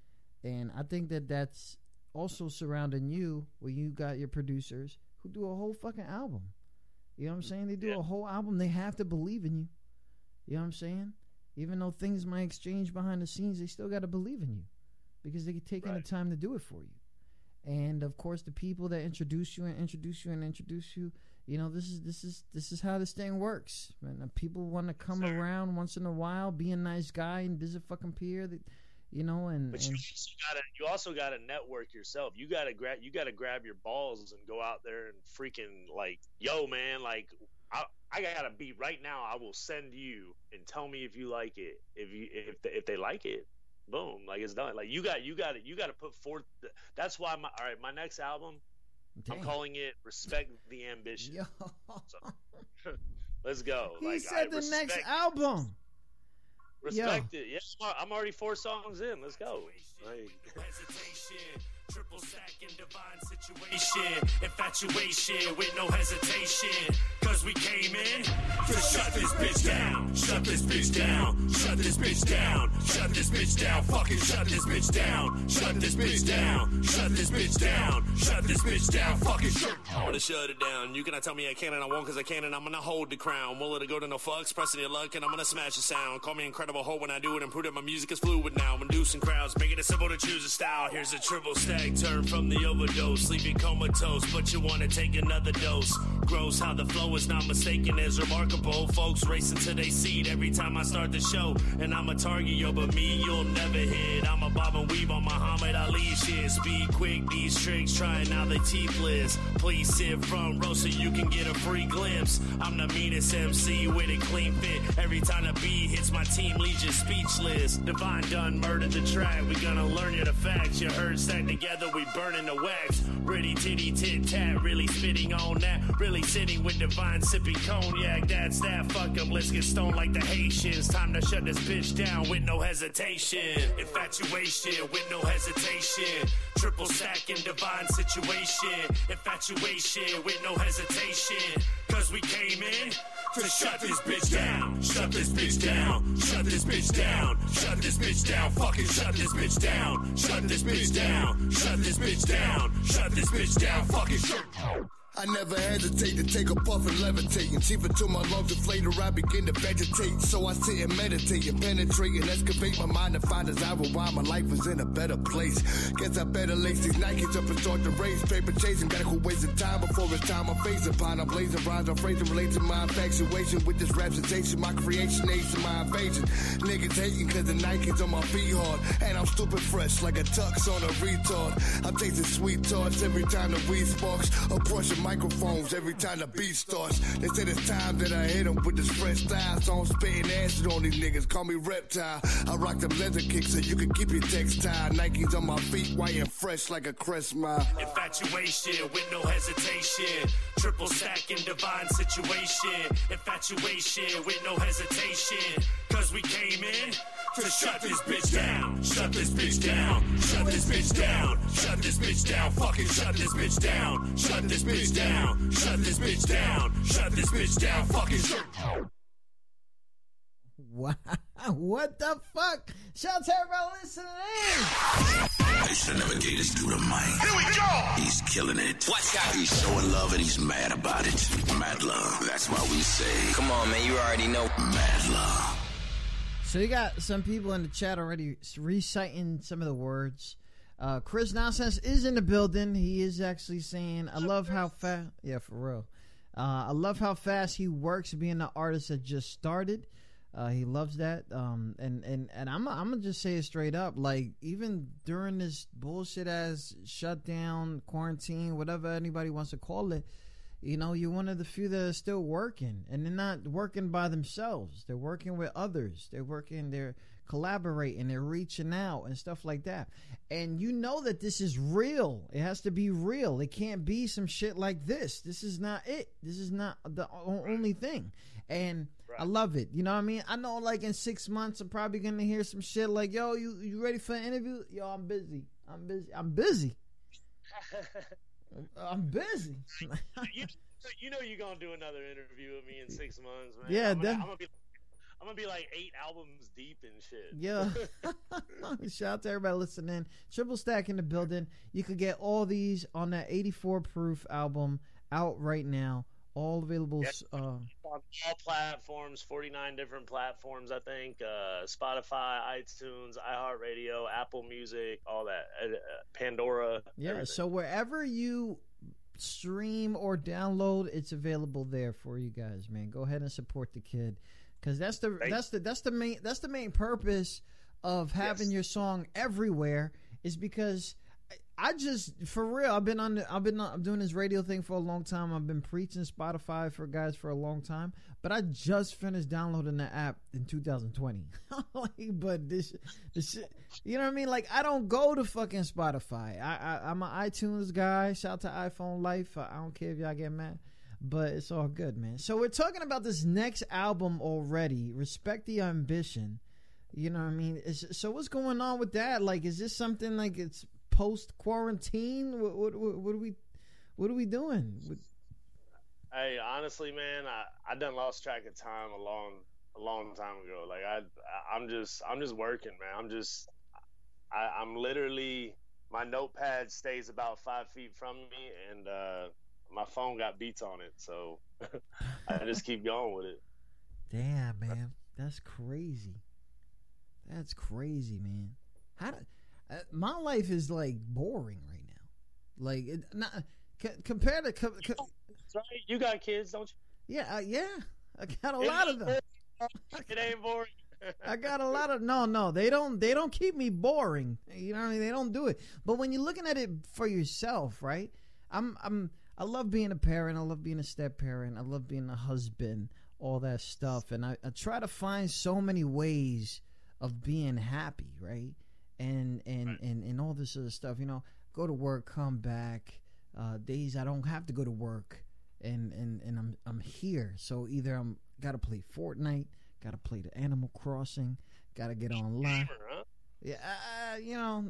And I think that's also surrounding you, where you got your producers who do a whole fucking album. You know what I'm saying? They do a whole album. They have to believe in you. You know what I'm saying? Even though things might exchange behind the scenes, they still got to believe in you because they take in the time to do it for you. And of course, the people that introduce you and introduce you and introduce you, you know, this is how this thing works. And people want to come around once in a while, be a nice guy, and visit fucking Pierre. You know, but you also gotta network yourself. You gotta grab your balls and go out there and freaking like, yo, man, like I gotta beat right now. I will send you and tell me if you like it. If they like it, boom, like it's done. Like you gotta put forth. That's why my next album, I'm calling it Respect the Ambition. So, let's go. He said the next album. Respect it. Yes, I'm already 4 songs in. Let's go. Like. Hesitation, triple stack and divine situation, infatuation with no hesitation. Cause we came in to shut this bitch down, shut this bitch down, shut this bitch down, shut this bitch down, fucking shut this bitch down, shut this bitch down, shut this bitch down, shut this bitch down, fucking shut. I wanna shut it down. You cannot tell me I can and I won't, cause I can and I'm gonna hold the crown. Willing to go to no fucks, pressing your luck and I'm gonna smash the sound. Call me incredible hoe when I do it, and prove that my music is fluid now. Inducing crowds, making it simple to choose a style. Here's a triple stack, turn from the overdose, leaving comatose, but you wanna take another dose. Gross how the flow is not mistaken, is remarkable. Folks racing to their seat every time I start the show, and I'm a target, yo, but me you'll never hit. I'm a bob and weave on Muhammad Ali shit. Speed quick, these tricks, trying out they teethless. Please sit front row so you can get a free glimpse. I'm the meanest MC with a clean fit. Every time the beat hits, my team leaves you speechless. Divine done murdered the track, we gonna learn you the facts. You heard stack together, we burning the wax. Pretty titty tit tat, really spitting on that. Really sitting with Divine sipping cognac. That's that, fuck them, let's get stoned like the Haitians. Time to shut this bitch down with no hesitation. Infatuation with no hesitation. Triple stack and divine situation. Infatuation with no hesitation. Cause we came in to shut this bitch down, shut this bitch down, shut this bitch down, shut this bitch down, fucking shut this bitch down, shut this bitch down, shut this bitch down, shut this bitch down, fucking shut. I never hesitate to take a puff and levitate, and cheap until my lungs deflate or I begin to vegetate. So I sit and meditate and penetrate and excavate my mind to find as I will why my life was in a better place. Guess I better lace these Nikes up and start to race. Paper chasing, gotta quit wasting time before it's time I face upon. I'm blazing rhymes, I'm phrasing, relating my infatuation with this rap sensation. My creation aids to my invasion. Niggas hating cause the Nikes on my feet hard, and I'm stupid fresh like a tux on a retard. I'm tasting sweet tarts every time the weed sparks, a brush of my microphones every time the beat starts. They said it's time that I hit them with this fresh style, so I'm spitting acid on these niggas, call me reptile. I rock them leather kicks so you can keep your textile. Nikes on my feet, white and fresh like a crest mile. Infatuation with no hesitation, triple stack and divine situation. Infatuation with no hesitation, cause we came in to shut this bitch down, shut this bitch down, shut this bitch down, shut this bitch down, fucking shut this bitch down, shut this bitch down, shut this bitch down, shut this bitch down, fucking shut. Wow, what the fuck? Shout out everyone listening. They should never gave this dude a mic. Here we go. He's killing it. Watch out. He's showing love and he's mad about it. Mad love. That's why we say, come on, man, you already know. Mad love. So you got some people in the chat already reciting some of the words. Chris Nonsense is in the building. He is actually saying, I love how fast... Yeah, for real. I love how fast he works being an artist that just started. He loves that. And I'm going to just say it straight up. Like, even during this bullshit-ass shutdown, quarantine, whatever anybody wants to call it, you know, you're one of the few that are still working, and they're not working by themselves. They're working with others. They're working, they're collaborating, they're reaching out and stuff like that. And you know that this is real. It has to be real. It can't be some shit like this. This is not it. This is not the only thing. And I love it. You know what I mean? I know, like, in 6 months, I'm probably going to hear some shit like, yo, you ready for an interview? Yo, I'm busy. I'm busy. I'm busy. I'm busy. You know you're gonna do another interview with me in 6 months, man. Yeah, I'm gonna be like 8 albums deep and shit. Yeah. Shout out to everybody listening. Triple Stack in the building. You could get all these on that 84 Proof album out right now all available. Yes, on all platforms, 49 different platforms, I think. Spotify, iTunes, iHeartRadio, Apple Music, all that. Pandora. Yeah, everything. So wherever you stream or download, it's available there for you guys, man. Go ahead and support the kid, because that's the main purpose of having your song everywhere, is because I just, for real, I'm doing this radio thing for a long time. I've been preaching Spotify for guys for a long time, but I just finished downloading the app in 2020. Like, but this shit, you know what I mean? Like, I don't go to fucking Spotify. I'm an iTunes guy. Shout to iPhone Life. I don't care if y'all get mad, but it's all good, man. So we're talking about this next album already. Respect the Ambition. You know what I mean? So what's going on with that? Like, is this something like it's post quarantine? What are we doing? Hey, honestly, man, I done lost track of time a long time ago. Like, I'm just working, man. I'm literally, my notepad stays about 5 feet from me, and my phone got beats on it, so I just keep going with it. Damn, man, that's crazy. That's crazy, man. My life is like boring right now. Like, compared to that's right. You got kids, don't you? Yeah, I got a lot of them. It ain't boring. I got a lot of no. They don't keep me boring. You know what I mean? They don't do it. But when you're looking at it for yourself, right? I love being a parent. I love being a step parent. I love being a husband. All that stuff, and I try to find so many ways of being happy, right? And all this other stuff, you know, go to work, come back, days I don't have to go to work, and I'm here. So either I'm gotta play Fortnite, gotta play the Animal Crossing, gotta get online. Yeah, you know,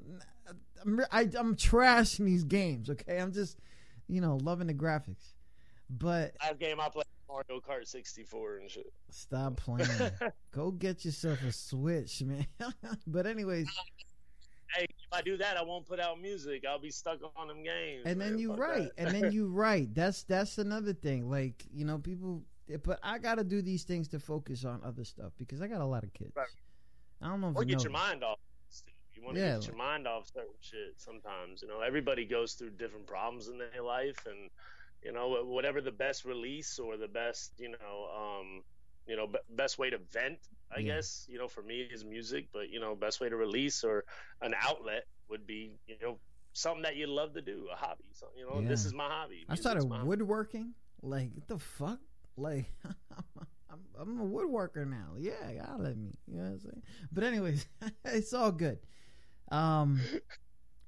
I'm trashing these games. Okay, I'm just, you know, loving the graphics. But last game I played, Mario Kart 64 and shit. Stop playing. Go get yourself a Switch, man. But anyways, hey, if I do that, I won't put out music. I'll be stuck on them games. And man, then you write. And then you write. That's another thing. Like, you know, people. But I gotta do these things to focus on other stuff, because I got a lot of kids. Right. I don't know. Or get your mind off. You want to get your mind off certain shit sometimes. You know, everybody goes through different problems in their life, and you know, whatever the best release or the best, you know, best way to vent, I guess, you know, for me is music, but, you know, best way to release or an outlet would be, you know, something that you love to do, a hobby. So, you know, this is my hobby. I started woodworking. Like, what the fuck? Like, I'm a woodworker now. Yeah, y'all let me. You know what I'm saying? But anyways, it's all good.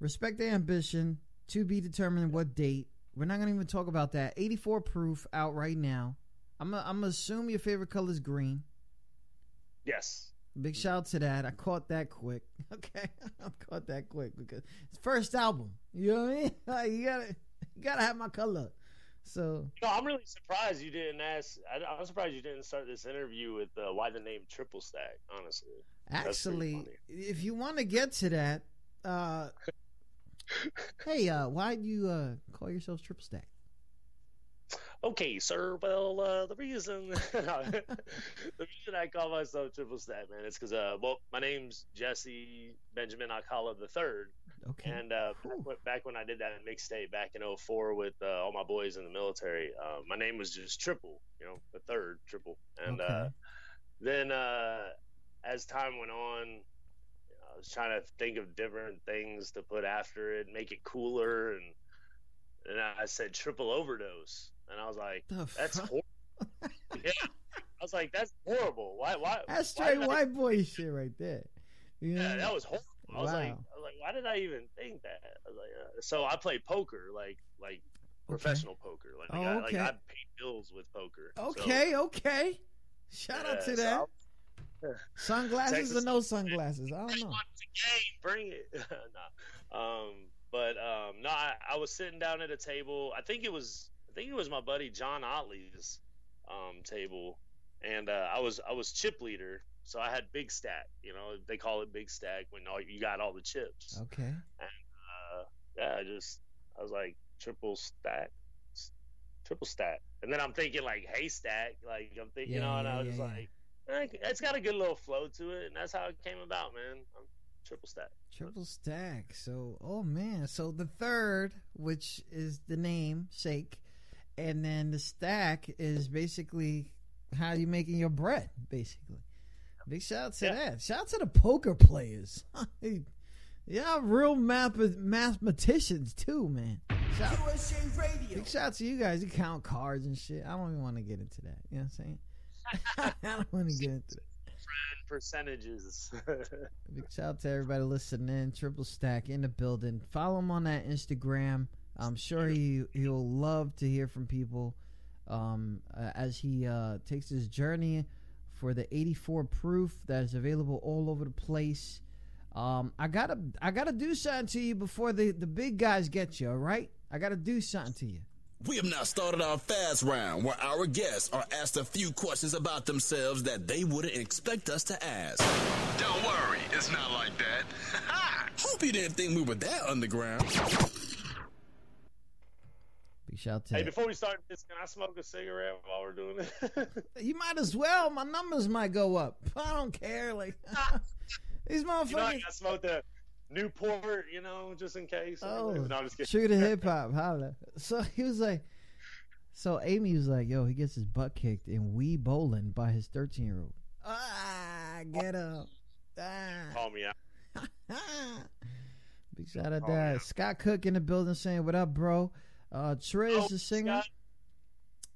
Respect the Ambition, to be determined what date. We're not gonna even talk about that. 84 Proof out right now. I'm assume your favorite color is green. Yes. Big shout out to that. I caught that quick. Okay, I caught that quick because it's first album. You know what I mean? Like, you gotta have my color. So. You know, I'm really surprised you didn't ask. I'm surprised you didn't start this interview with why the name Triple Stack. Honestly. Actually, if you want to get to that. Hey, why do you call yourselves Triple Stack? Okay, sir. Well, the reason I call myself Triple Stack, man, is because my name's Jesse Benjamin Alcala III. Okay. And back when I did that mixtape back in 2004 with all my boys in the military, my name was just Triple, you know, the third Triple. And then as time went on, I was trying to think of different things to put after it, make it cooler, and I said Triple Overdose, and I was like, that's horrible. Yeah, I was like, that's horrible. Why? That's straight white boy shit right there. You know? Yeah, that was horrible. I was like, why did I even think that? I was like, so I play poker, like professional poker, like I pay bills with poker. Okay. Shout out to that. Sunglasses Texas or no sunglasses? I don't know. Bring it. I was sitting down at a table. I think it was my buddy John Otley's table, and I was chip leader, so I had big stack. You know, they call it big stack when you got all the chips. Okay. And I was like Triple Stack. Triple Stack. And then I'm thinking like Haystack, like I'm thinking, like, it's got a good little flow to it, and that's how it came about, man. I'm Triple Stack. Triple Stack. So, oh man, so the third, which is the name Shake, and then the stack is basically how you making your bread, basically. Big shout out to that. Shout out to the poker players. Y'all real mathematicians too, man. Shout QSJ Radio. Big shout out to you guys. You count cards and shit. I don't even want to get into that. You know what I'm saying? I don't want to get into that. Percentages. Big shout out to everybody listening. Triple Stack in the building. Follow him on that Instagram. I'm sure he'll love to hear from people as he takes his journey for the 84 proof that is available all over the place. I gotta do something to you before the big guys get you, all right? I gotta do something to you. We have now started our fast round, where our guests are asked a few questions about themselves that they wouldn't expect us to ask. Don't worry, it's not like that. Hope you didn't think we were that underground. Big shout to. Hey, before we start this, can I smoke a cigarette while we're doing it? You might as well. My numbers might go up. I don't care. Like these motherfuckers. You know, I smoked a Newport, you know, just in case. Oh, no, I'm just kidding. True to hip hop, holla. So he was like, Amy was like, yo, he gets his butt kicked in Wii bowling by his 13-year-old. Ah, get up. Ah. Call me out. Big shout out to that. Scott Cook in the building saying, what up, bro? Triz the singer.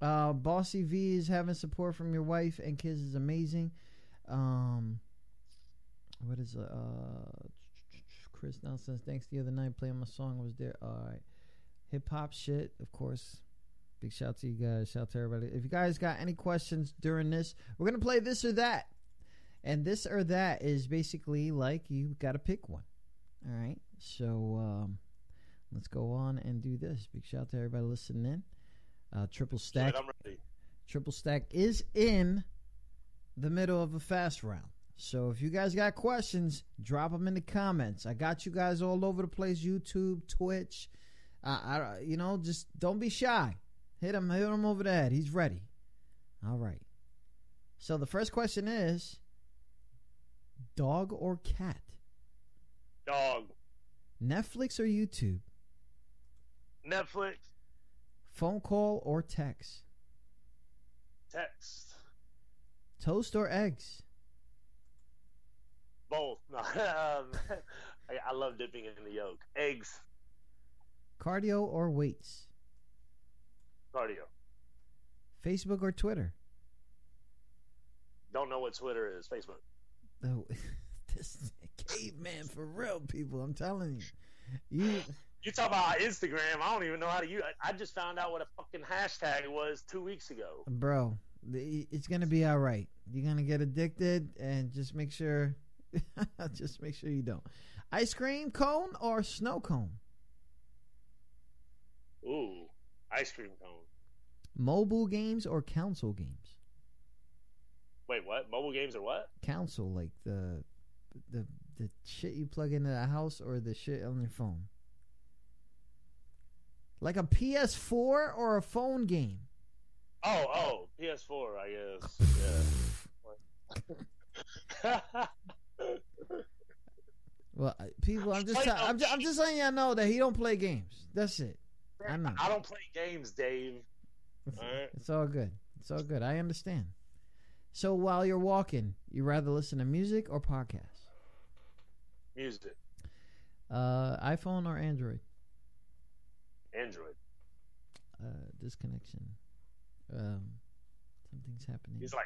Bossy V is having support from your wife and kids is amazing. What is Chris Nonsense? Thanks the other night playing my song. I was there. All right, hip hop shit, of course. Big shout out to you guys. Shout out to everybody. If you guys got any questions during this, we're gonna play this or that, and this or that is basically like you gotta pick one. All right, so let's go on and do this. Big shout out to everybody listening in. Triple Stack. Right, I'm ready. Triple Stack is in the middle of a fast round. So if you guys got questions, drop them in the comments. I got you guys all over the place, YouTube, Twitch. Just don't be shy. Hit him over the head. He's ready. All right. So the first question is, dog or cat? Dog. Netflix or YouTube? Netflix. Phone call or text? Text. Toast or eggs? Both. No. I love dipping in the yolk. Eggs. Cardio or weights? Cardio. Facebook or Twitter? Don't know what Twitter is. Facebook. Oh, this is a caveman for real, people. I'm telling you. You talk about Instagram. I don't even know how to use it. I just found out what a fucking hashtag was 2 weeks ago. Bro, it's going to be all right. You're going to get addicted and just make sure you don't. Ice cream cone or snow cone? Ooh, ice cream cone. Mobile games or console games? Wait, what? Mobile games or what? Console, like the shit you plug into the house or the shit on your phone. Like a PS4 or a phone game? Oh, PS4, I guess. Yeah. Well, people, I'm just letting y'all know that he don't play games. That's it. I know. I don't play games, Dave. All right. It's all good. It's all good. I understand. So while you're walking, you rather listen to music or podcasts? Music. iPhone or Android? Android. Disconnection. Something's happening. He's like,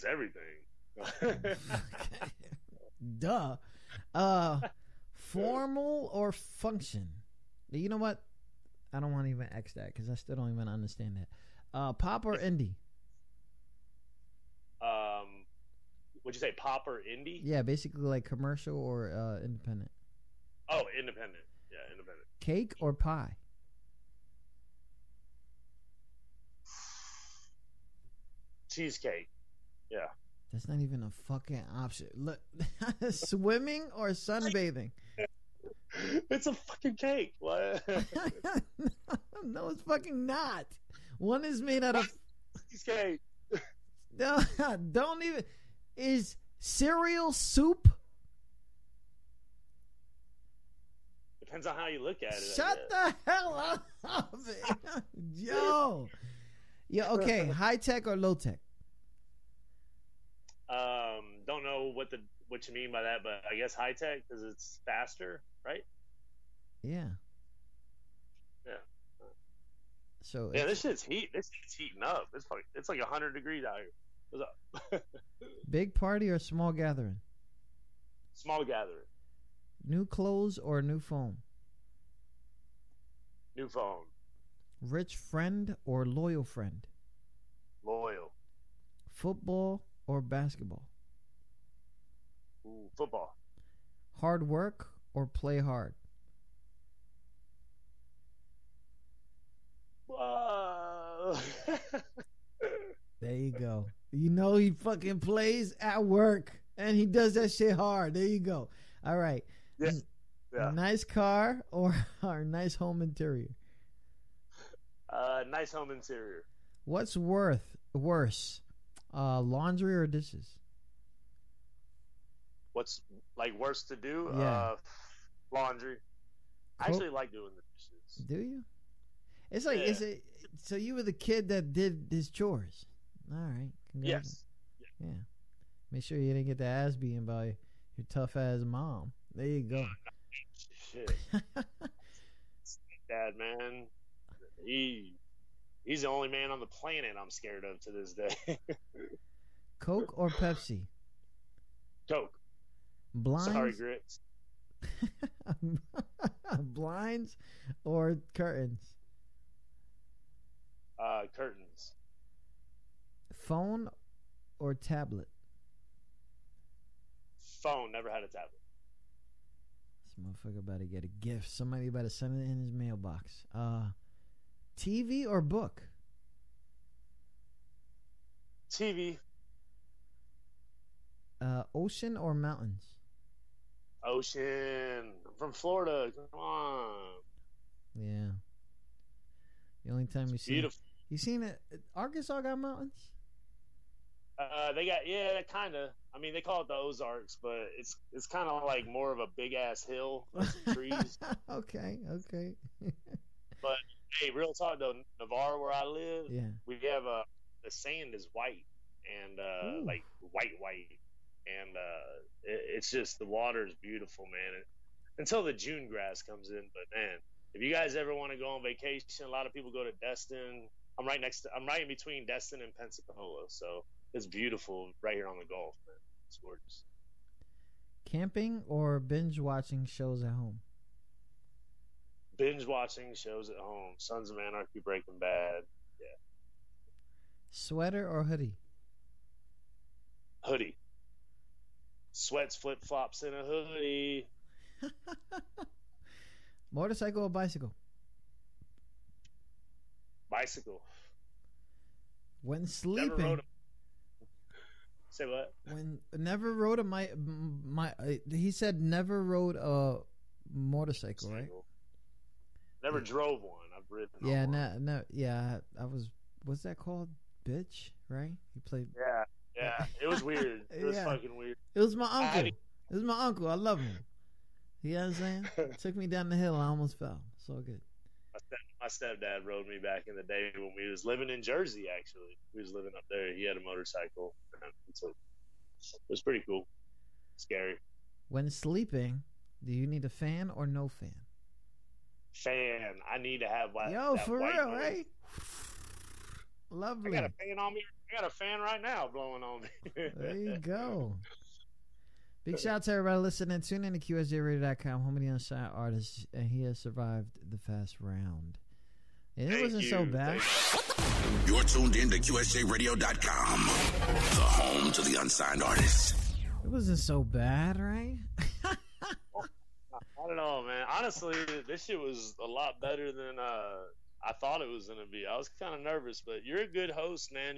that explains everything. Duh. Formal or function? You know what? I don't want to even X that because I still don't even understand that. Pop or indie? Would you say pop or indie? Yeah, basically like commercial or independent. Oh, independent. Yeah, independent. Cake or pie? Cheesecake. Yeah. That's not even a fucking option. Look, swimming or sunbathing? It's a fucking cake. What? No, it's fucking not. One is made out of... He's gay. Don't even... Is cereal soup? Depends on how you look at it. Shut the hell up. Yo. Yeah, okay. High tech or low tech? Don't know what you mean by that, but I guess high tech because it's faster, right? Yeah. Yeah. So yeah, this shit's heat. This shit's heating up. It's like 100 degrees out here. What's up? Big party or small gathering? Small gathering. New clothes or new phone? New phone. Rich friend or loyal friend? Loyal. Football or basketball? Ooh, football. Hard work or play hard? There you go. You know he fucking plays at work and he does that shit hard. There you go. All right. Yeah. Yeah. Nice car or nice home interior? Nice home interior. What's worse? Laundry or dishes? What's like worse to do? Yeah. Laundry. I actually like doing the dishes. Do you? It's like so you were the kid that did his chores. All right. Yes. Yeah. Make sure you didn't get the ass beaten by your tough ass mom. There you go. Shit. Dad, man. He's the only man on the planet I'm scared of to this day. Coke or Pepsi? Coke. Blinds? Sorry, Grits. Blinds or curtains? Curtains. Phone or tablet? Phone. Never had a tablet. This motherfucker about to get a gift. Somebody about to send it in his mailbox. TV or book? TV. Ocean or mountains? Ocean. I'm from Florida. Come on. Yeah. The only time you see it. You seen it? Arkansas got mountains? They got, yeah, kind of. I mean, they call it the Ozarks, but it's kind of like more of a big-ass hill with some trees. Okay. But, hey, real talk, though, Navarre, where I live, we have the sand is white and, like, white. And it's just the water is beautiful, man. Until the June grass comes in, but, man. If you guys ever want to go on vacation, a lot of people go to Destin. I'm right in between Destin and Pensacola, so it's beautiful right here on the Gulf, man. It's gorgeous. Camping or binge watching shows at home? Binge watching shows at home. Sons of Anarchy, Breaking Bad, yeah. Sweater or hoodie? Hoodie. Sweats, flip flops, in a hoodie. Motorcycle or bicycle? Bicycle. When sleeping. Never rode a... Say what? When never rode a he said never rode a motorcycle, right? Never drove one. I've ridden. Yeah, no, yeah. I was. What's that called? Bitch, right? You played. Yeah. It was weird. It was fucking weird. It was my uncle. It was my uncle. I love him. You know what I'm saying? Took me down the hill. I almost fell. It's all good. My stepdad rode me back in the day when we was living in Jersey, actually. We was living up there. He had a motorcycle. It was pretty cool. Scary. When sleeping, do you need a fan or no fan? Fan. I need to have white. Yo, for real, right? Lovely. I got a fan on me. I got a fan right now blowing on me. There you go. Big shout out to everybody listening. Tune in to QSJRadio.com. Home of the Unsigned Artist, and he has survived the fast round. And it wasn't so bad. You're tuned in to QSJRadio.com, the home to the unsigned artists. It wasn't so bad, right? I don't know, man. Honestly, this shit was a lot better than I thought it was going to be. I was kind of nervous, but you're a good host, man.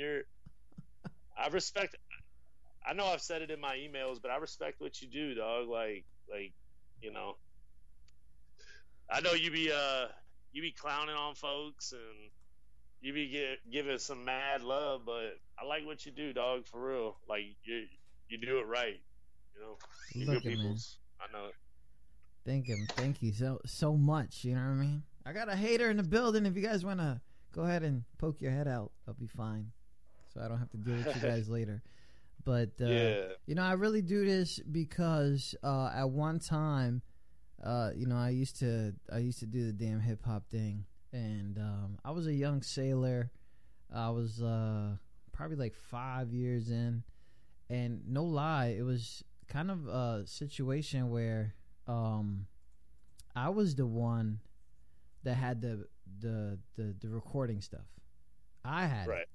I respect. I know I've said it in my emails, but I respect what you do, dog. Like, you know, I know you be clowning on folks, and you be giving some mad love, but I like what you do, dog, for real. Like, you do it right, you know. You good peoples. I know it. Thank him. Thank you so much, you know what I mean? I got a hater in the building. If you guys want to go ahead and poke your head out, I'll be fine. So I don't have to deal with you guys later. But, yeah. You know, I really do this because at one time, you know, I used to do the damn hip-hop thing. And I was a young sailor. I was probably like 5 years in. And no lie, it was kind of a situation where I was the one that had the recording stuff. I had it.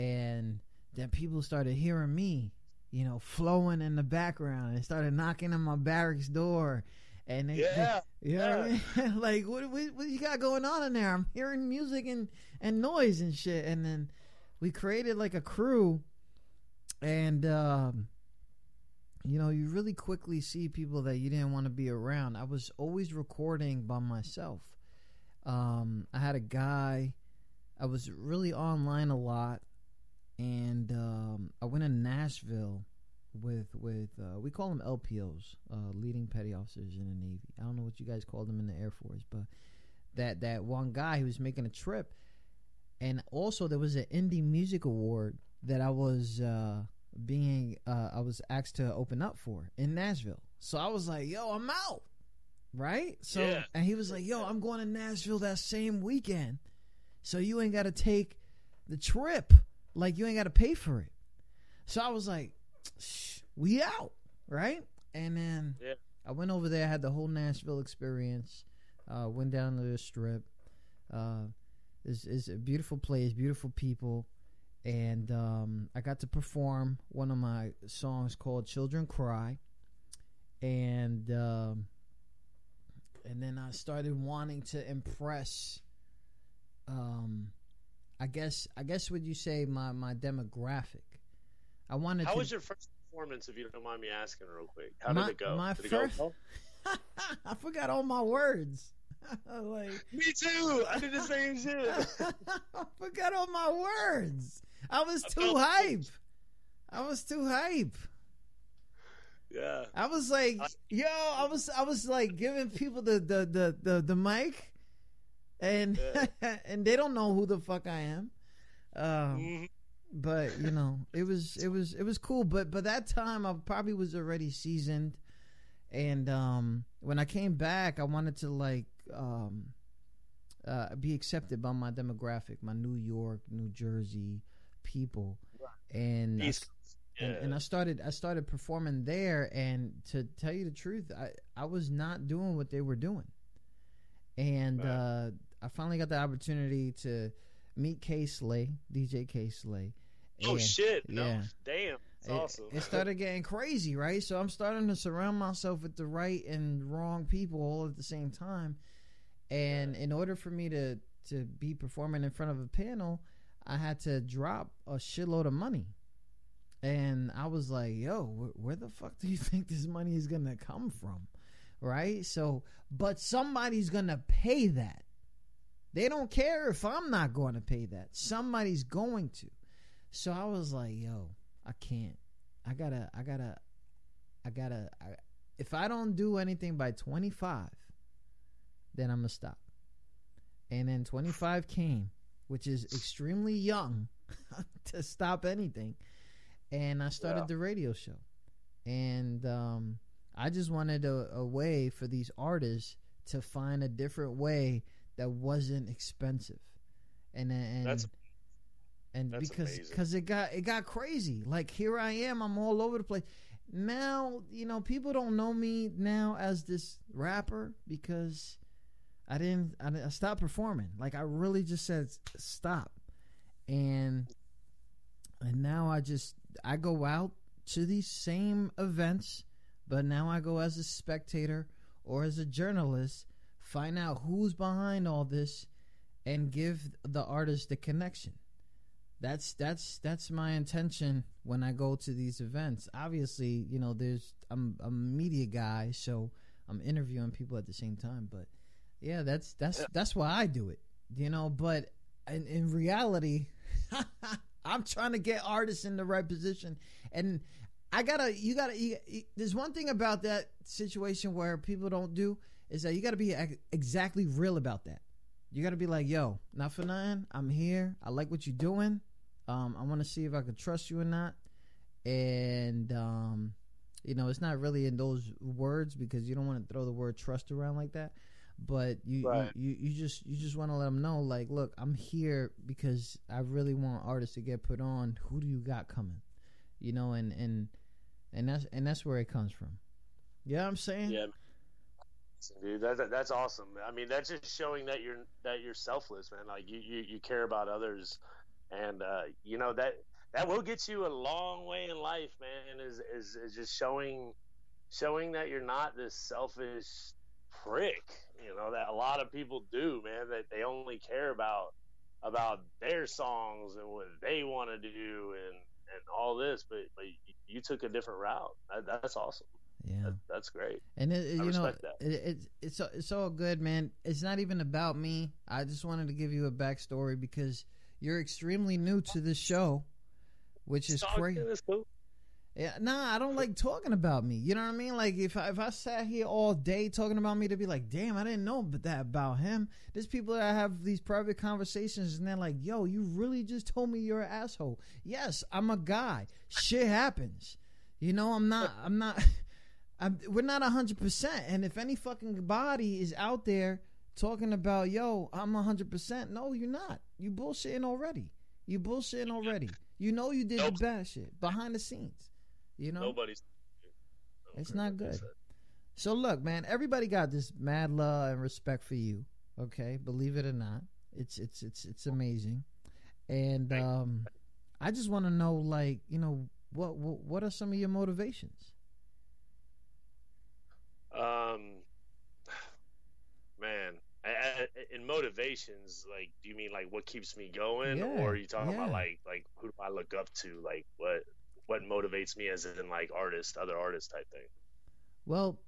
And then people started hearing me, you know, flowing in the background. And started knocking on my barracks door. And they, you know what I mean? Like, what you got going on in there? I'm hearing music and noise and shit. And then we created like a crew. And, you know, you really quickly see people that you didn't want to be around. I was always recording by myself. I had a guy. I was really online a lot. And I went to Nashville with we call them LPOs, leading petty officers in the Navy. I don't know what you guys call them in the Air Force, but that one guy who was making a trip. And also there was an indie music award that I was I was asked to open up for in Nashville. So I was like, yo, I'm out, right? So and he was like, yo, I'm going to Nashville that same weekend, so you ain't got to take the trip, like you ain't got to pay for it. So I was like, we out, right? And then I went over there, had the whole Nashville experience. Went down to the Strip. It's a beautiful place, beautiful people. And I got to perform one of my songs called Children Cry. And then I started wanting to impress, I guess would you say my demographic. I wanted How was your first performance, if you don't mind me asking real quick? How did it go? Did it go well? I forgot all my words. Like, me too. I did the same shit. I forgot all my words. I was too hype. Yeah. I was like giving people the mic, and and they don't know who the fuck I am. Mm-hmm. But you know, it was cool. But that time I probably was already seasoned, and when I came back, I wanted to like be accepted by my demographic, my New York, New Jersey people, and I started performing there. And to tell you the truth, I was not doing what they were doing, and I finally got the opportunity to meet K Slay, DJ K Slay. Oh shit! No, damn, it's awesome. It started getting crazy, right? So I'm starting to surround myself with the right and wrong people all at the same time. And in order for me to be performing in front of a panel, I had to drop a shitload of money. And I was like, "Yo, where the fuck do you think this money is gonna come from?" Right? So, but somebody's gonna pay that. They don't care if I'm not going to pay that. Somebody's going to. So I was like, yo, I can't. I gotta, if I don't do anything by 25, then I'm going to stop. And then 25 came, which is extremely young to stop anything. And I started the radio show. And I just wanted a way for these artists to find a different way that wasn't expensive, and that's because it got crazy. Like, here I am, I'm all over the place. Now, you know, people don't know me now as this rapper because I stopped performing. Like, I really just said stop, and now I go out to these same events, but now I go as a spectator or as a journalist. Find out who's behind all this, and give the artist the connection. That's my intention when I go to these events. Obviously, you know, I'm a media guy, so I'm interviewing people at the same time. But yeah, that's why I do it, you know. But in reality, I'm trying to get artists in the right position. And I gotta, there's one thing about that situation where people don't do is that you gotta be exactly real about that. You gotta be like, yo, not for nothing, I'm here, I like what you're doing, I wanna see if I can trust you or not. And you know, it's not really in those words, because you don't want to throw the word trust around like that, but you just want to let them know, like, look, I'm here because I really want artists to get put on. Who do you got coming? You know, and that's where it comes from. Yeah, you know what I'm saying? Yeah, dude, that's awesome. I mean, that's just showing that you're selfless, man. Like you care about others, and you know that will get you a long way in life, man. Is just showing that you're not this selfish prick, you know, that a lot of people do, man, that they only care about their songs and what they want to do and all this, but you took a different route. That's awesome. Yeah, that's great. And I respect that. It's all good, man. It's not even about me. I just wanted to give you a backstory because you're extremely new to this show, which is crazy. Yeah, nah, I don't like talking about me. You know what I mean? Like if I sat here all day talking about me, to be like, damn, I didn't know that about him. There's people that I have these private conversations and they're like, yo, you really just told me you're an asshole. Yes, I'm a guy. Shit happens. You know, we're not 100%. And if any fucking body is out there talking about, yo, I'm 100%, no, you're not. You bullshitting already. You know you did the bad shit behind the scenes. You know? Nobody's. It's not good. So look, man, everybody got this mad love and respect for you. Okay? Believe it or not. It's amazing. And I just want to know, like, you know, what are some of your motivations? Man, in motivations, like, do you mean like what keeps me going, or are you talking about like who do I look up to, like what motivates me as in like other artists type thing? Well,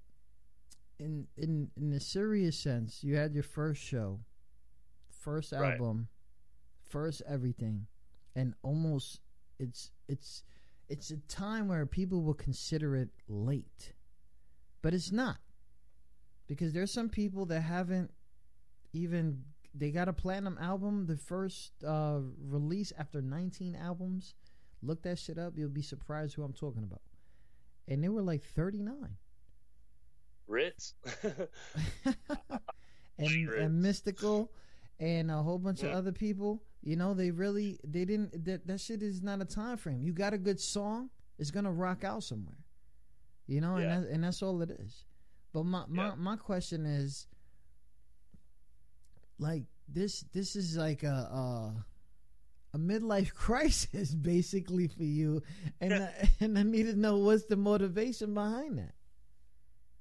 in a serious sense, you had your first show, first album, first everything, and almost it's a time where people will consider it late, but it's not, because there's some people that haven't even, they got a platinum album, the first release after 19 albums. Look that shit up, you'll be surprised who I'm talking about. And they were like 39. Ritz. and Mystical and a whole bunch of other people. You know, that shit is not a time frame. You got a good song, it's gonna rock out somewhere. You know, and that's all it is. But my question is, like, this is like a midlife crisis basically for you, and I need to know what's the motivation behind that.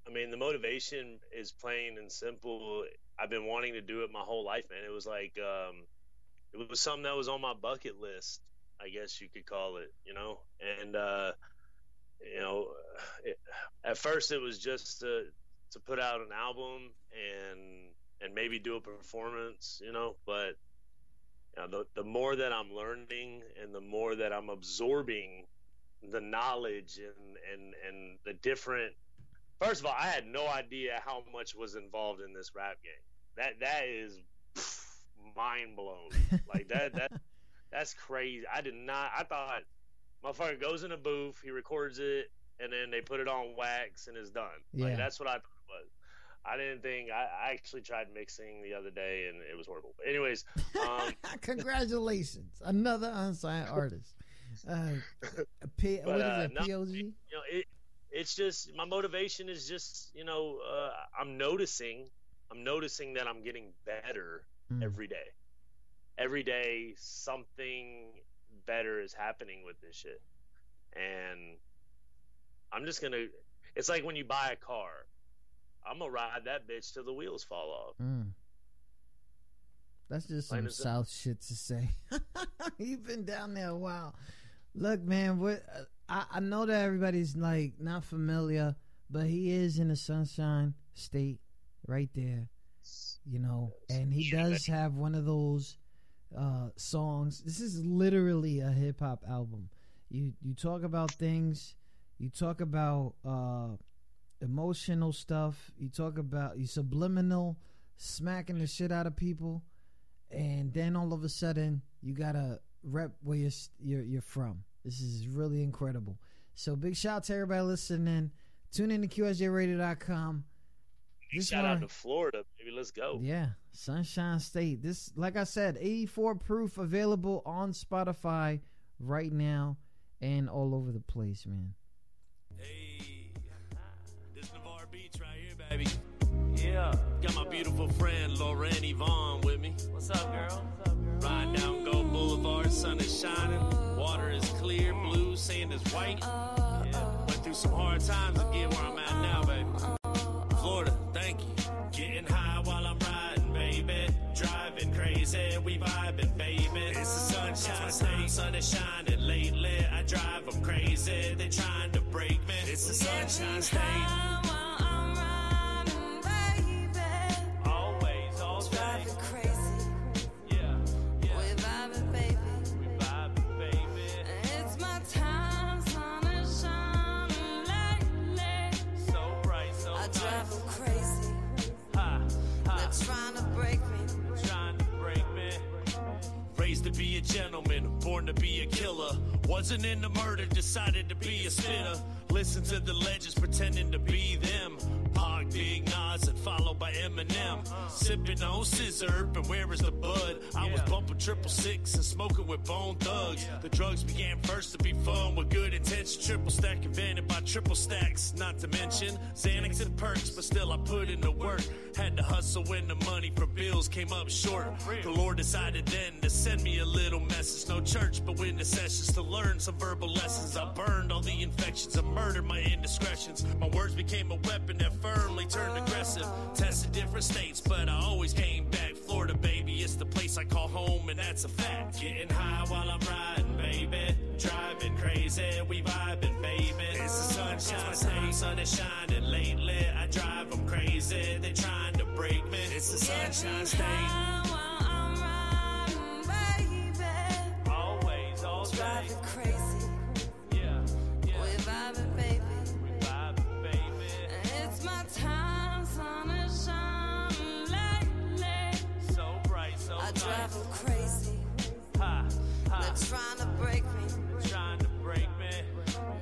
I mean, the motivation is plain and simple. I've been wanting to do it my whole life, man. It was like it was something that was on my bucket list, I guess you could call it, you know. And you know, at first it was just to put out an album and maybe do a performance, you know, but you know, the more that I'm learning and the more that I'm absorbing the knowledge and the different, first of all, I had no idea how much was involved in this rap game. That is mind blown. Like that's crazy. I thought motherfucker goes in a booth, he records it, and then they put it on wax and it's done. Yeah. Like that's what I thought it was. I didn't think. I actually tried mixing the other day, and it was horrible. But anyways, congratulations, another unsigned artist. POG? You know, it's just my motivation is just, you know, I'm noticing that I'm getting better every day. Every day, something better is happening with this shit, and I'm just gonna. It's like when you buy a car. I'm gonna ride that bitch till the wheels fall off. That's just some South shit to say. You've been down there a while. Look, man, I know that everybody's like not familiar, but he is in the Sunshine State, right there, you know, and he does have one of those songs. This is literally a hip hop album. You talk about things. You talk about emotional stuff. You talk about you subliminal smacking the shit out of people, and then all of a sudden you gotta rep where you're from. This is really incredible. So big shout out to everybody listening. Tune in to QSJRadio.com. Shout out to Florida, baby. Let's go. Yeah, Sunshine State. This, like I said, 84 Proof available on Spotify right now and all over the place, man. Hey, this Navarre Beach right here, baby. Yeah. Got my beautiful friend Lauren Yvonne with me. What's up, girl? What's up, girl? Ride down Gold Boulevard, sun is shining, water is clear, blue, sand is white. Yeah. Went through some hard times to get where I'm at now, baby. Florida, thank you. Getting high while I'm riding, baby. Driving crazy, we vibing, baby. It's the Sunshine State, sun is shining lately. I drive them crazy, they trying to break me. It's the Sunshine State. To be a gentleman, born to be a killer. Wasn't into murder, decided to be a sinner. Listen to the legends, pretending to be them. Pog, Big Nas, and followed by Eminem. Sipping on scissor, and where is the bud? I was bumping 666 and smoking with Bone Thugs. The drugs began first to be fun with good intentions. Triple Stack invented by Triple Stacks, not to mention Xanax and perks, but still I put in the work. Had to hustle when the money for bills came up short. The Lord decided then to send me a little message. No church, but went to sessions to learn some verbal lessons. I burned all the infections, I murdered my indiscretions. My words became a weapon that firmly turned aggressive. Tested different states, but I always came back. Florida, baby, it's the place I call home, and that's a fact. Getting high while I'm riding, baby. Driving crazy, we vibing, baby. It's the Sunshine State, sun is shining lately. I drive them crazy, they trying to break me. It's the Sunshine State. Driving crazy. Yeah, yeah. We vibing, baby. We vibing, baby. It's my time, sun is shining lately. So bright, so bright. I drive them crazy. Ha, ha. They're trying to break me. They're trying to break me.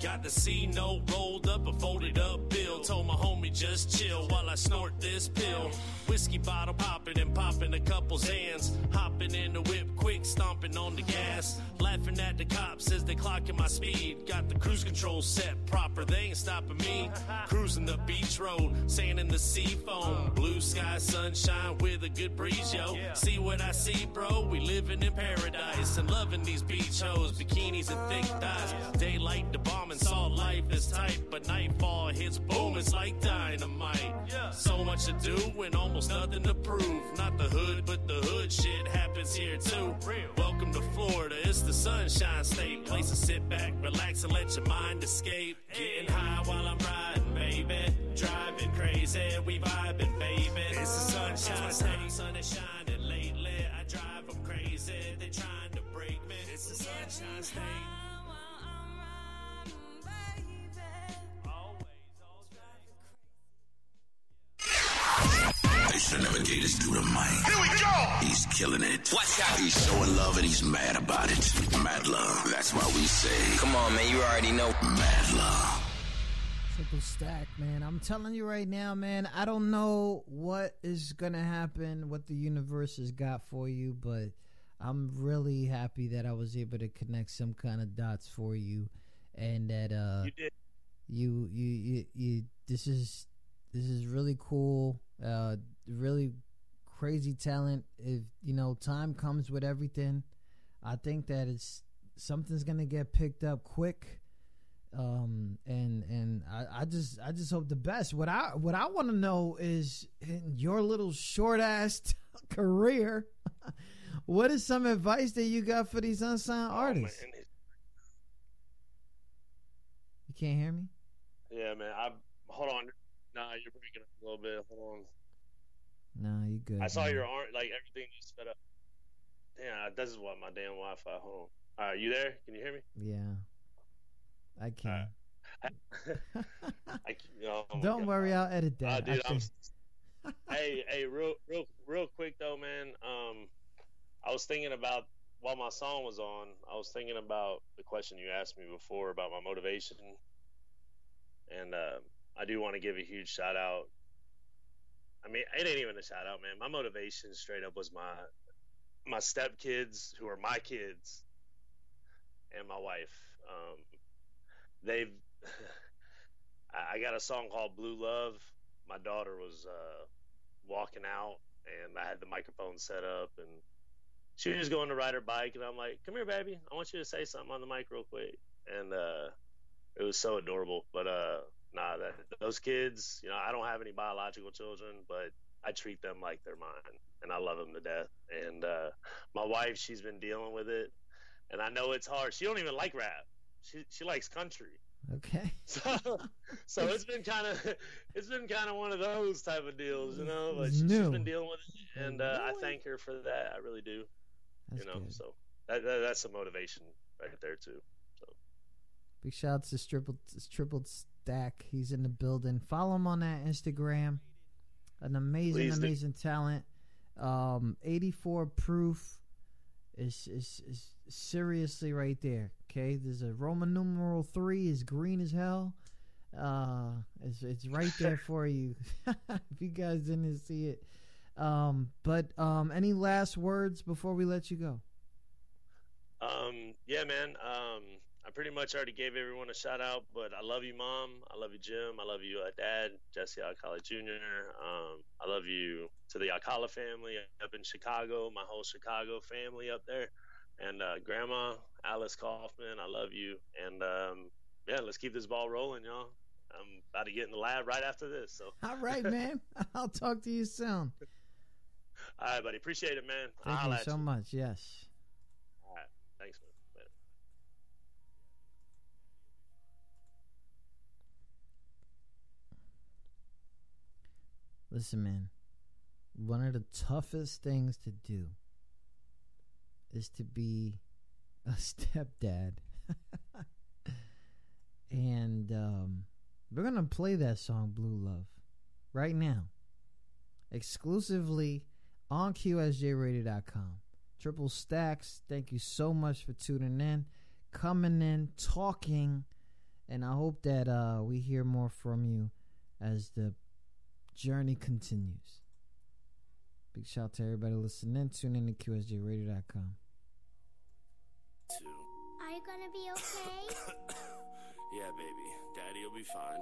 Got the C-note rolled up, a folded up bill. Told my homie just chill while I snort this pill. Whiskey bottle popping and popping a couple's hands. Hopping in the whip quick, stomping on the gas. Laughing at the cops as they clocking my speed. Got the cruise control set proper, they ain't stopping me. Cruising the beach road, sand in the sea foam. Blue sky, sunshine with a good breeze, yo. See what I see, bro, we living in paradise. And loving these beach hoes, bikinis and thick thighs. Daylight the bomb and saw life is tight, but nightfall hits, boom, it's like dynamite. Yeah. So much to do and almost nothing to prove. Not the hood, but the hood shit happens here too. Real. Welcome to Florida, it's the Sunshine State. Place to sit back, relax, and let your mind escape. Hey. Getting high while I'm riding, baby. Driving crazy, we vibing, baby. It's the Sunshine State. Sun is shining lately. I drive them crazy, they trying to break me. It's the Sunshine State. They should never gave this dude a mic. Here we go! He's killing it. Watch out. He's so in love and he's mad about it. Mad love. That's why we say. Come on, man. You already know. Mad love. Triple Stack, man. I'm telling you right now, man. I don't know what is going to happen, what the universe has got for you, but I'm really happy that I was able to connect some kind of dots for you. And that you did. You this is really cool. Really crazy talent. If you know, time comes with everything. I think that it's something's gonna get picked up quick. I just hope the best. What I want to know is in your little short ass career. What is some advice that you got for these unsigned artists? Man. You can't hear me? Yeah, man. Hold on. Nah, you're breaking up a little bit. Hold on. Nah, you good. I saw your arm, like everything just sped up. Damn, this is what my damn Wi-Fi. Hold on. Are you there? Can you hear me? Yeah, I can. Don't worry, I'll edit that. Dude, hey, real quick though, man. I was thinking about while my song was on. I was thinking about the question you asked me before about my motivation, and I do want to give a huge shout out. I mean, it ain't even a shout out, man. My motivation straight up was my stepkids, who are my kids, and my wife. I got a song called Blue Love. My daughter was walking out, and I had the microphone set up, and she was just going to ride her bike, and I'm like, come here, baby. I want you to say something on the mic real quick. And it was so adorable. But nah, those kids, you know, I don't have any biological children, but I treat them like they're mine, and I love them to death. And my wife, she's been dealing with it, and I know it's hard. She don't even like rap. She likes country. Okay. So it's been kind of one of those type of deals, you know. Like she's been dealing with it, and I thank her for that. I really do. That's you know, good. So that's the motivation right there too. So big shouts to Triple Stack. He's in the building. Follow him on that Instagram. An amazing talent. 84 Proof is seriously right there. Okay, there's a Roman numeral 3 is green as hell. It's right there for you. If you guys didn't see it. But any last words before we let you go? Yeah, man. I pretty much already gave everyone a shout out, but I love you, Mom. I love you, Jim. I love you, Dad, Jesse Alcala Jr. I love you to the Alcala family up in Chicago, my whole Chicago family up there. And Grandma, Alice Kaufman, I love you. And, yeah, let's keep this ball rolling, y'all. I'm about to get in the lab right after this. So. All right, man. I'll talk to you soon. All right, buddy. Appreciate it, man. Thank you so much. Yes. All right. Thanks, man. Later. Listen, man. One of the toughest things to do is to be a stepdad. And we're going to play that song, Blue Love, right now. Exclusively on QSJRadio.com. Triple Stacks, thank you so much for tuning in, coming in, talking. And I hope that we hear more from you as the journey continues. Big shout out to everybody listening. Tune in to QSJRadio.com. Are you gonna be okay? Yeah, baby. Daddy'll be fine.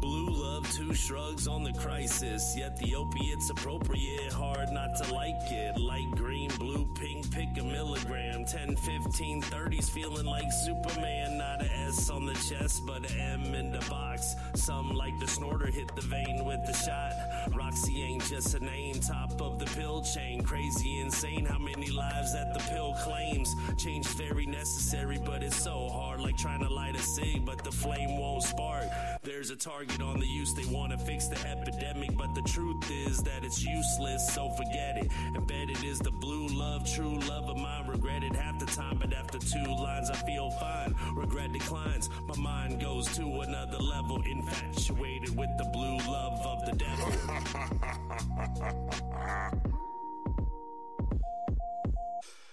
Blue love, two shrugs on the crisis. Yet the opiate's appropriate, hard not to like it. Light green, blue, pink, pick a milligram. 10, 15, 30's feeling like Superman. Not a S on the chest, but a M in the box. Some like the snorter, hit the vein with the shot. Roxy ain't just a name, top of the pill chain. Crazy, insane, how many lives that the pill claims. Change very necessary, but it's so hard. Like trying to light a cig, but the flame won't spark. There's a target on the use, they want to fix the epidemic, but the truth is that it's useless, so forget it. Embedded is the blue love, true love of mine. Regretted half the time, but after two lines I feel fine. Regret declines, my mind goes to another level, infatuated with the blue love of the devil.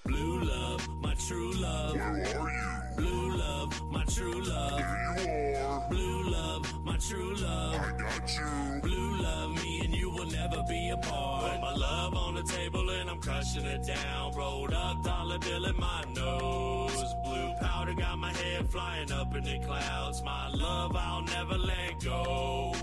Blue love, my true love. Where are you? Blue love, my true love. There you are. Blue love, my true love. I got you. Blue love, me and you will never be apart. Put my love on the table and I'm crushing it down. Rolled up dollar bill in my nose. Blue powder got my head flying up in the clouds. My love, I'll never let go.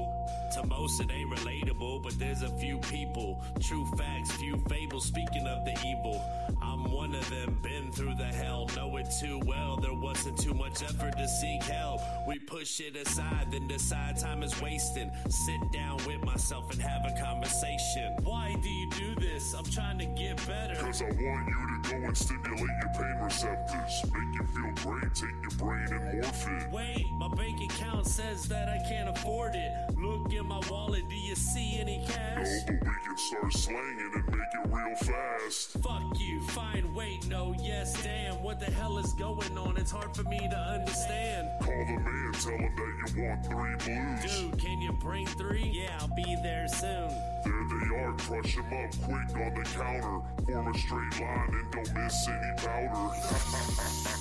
To most it ain't relatable, but there's a few people. True facts, few fables, speaking of the evil. I'm one of them, been through the hell, know it too well. There wasn't too much effort to seek help. We push it aside, then decide time is wasting. Sit down with myself and have a conversation. Why do you do this? I'm trying to get better. Cause I want you to go and stimulate your pain receptors. Make you feel great, take your brain fucking worth it. Wait, my bank account says that I can't afford it. Look in my wallet, do you see any cash? No, but we can start slanging and make it real fast. Fuck you, fine, wait, no, yes, damn. What the hell is going on? It's hard for me to understand. Call the man, tell him that you want 3 blues. Dude, can you bring 3? Yeah, I'll be there soon. There they are, crush them up quick on the counter. Form a straight line and don't miss any powder.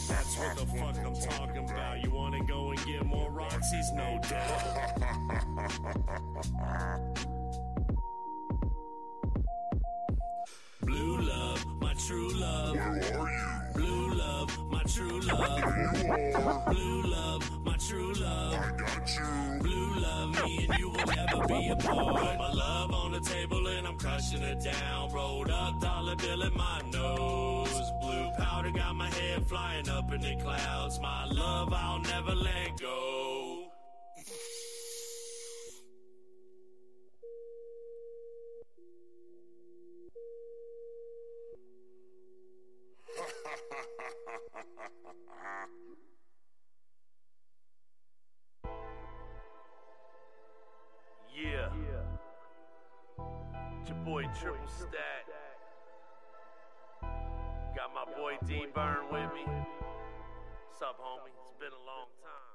That's what the fuck I'm talking about. You wanna go and get more Roxy's, no doubt. Blue love, my true love. Where are you? Blue love, my true love. There you are. Blue love, my true love. I got you. Blue love, me and you will never be apart. Put my love on the table and I'm crushing it down. Rolled up dollar bill in my nose. Blue powder got my head flying up in the clouds. My love, I'll never let go. Triple Stack. Got my boy D Burn with me. What's up, homie? It's been a long time.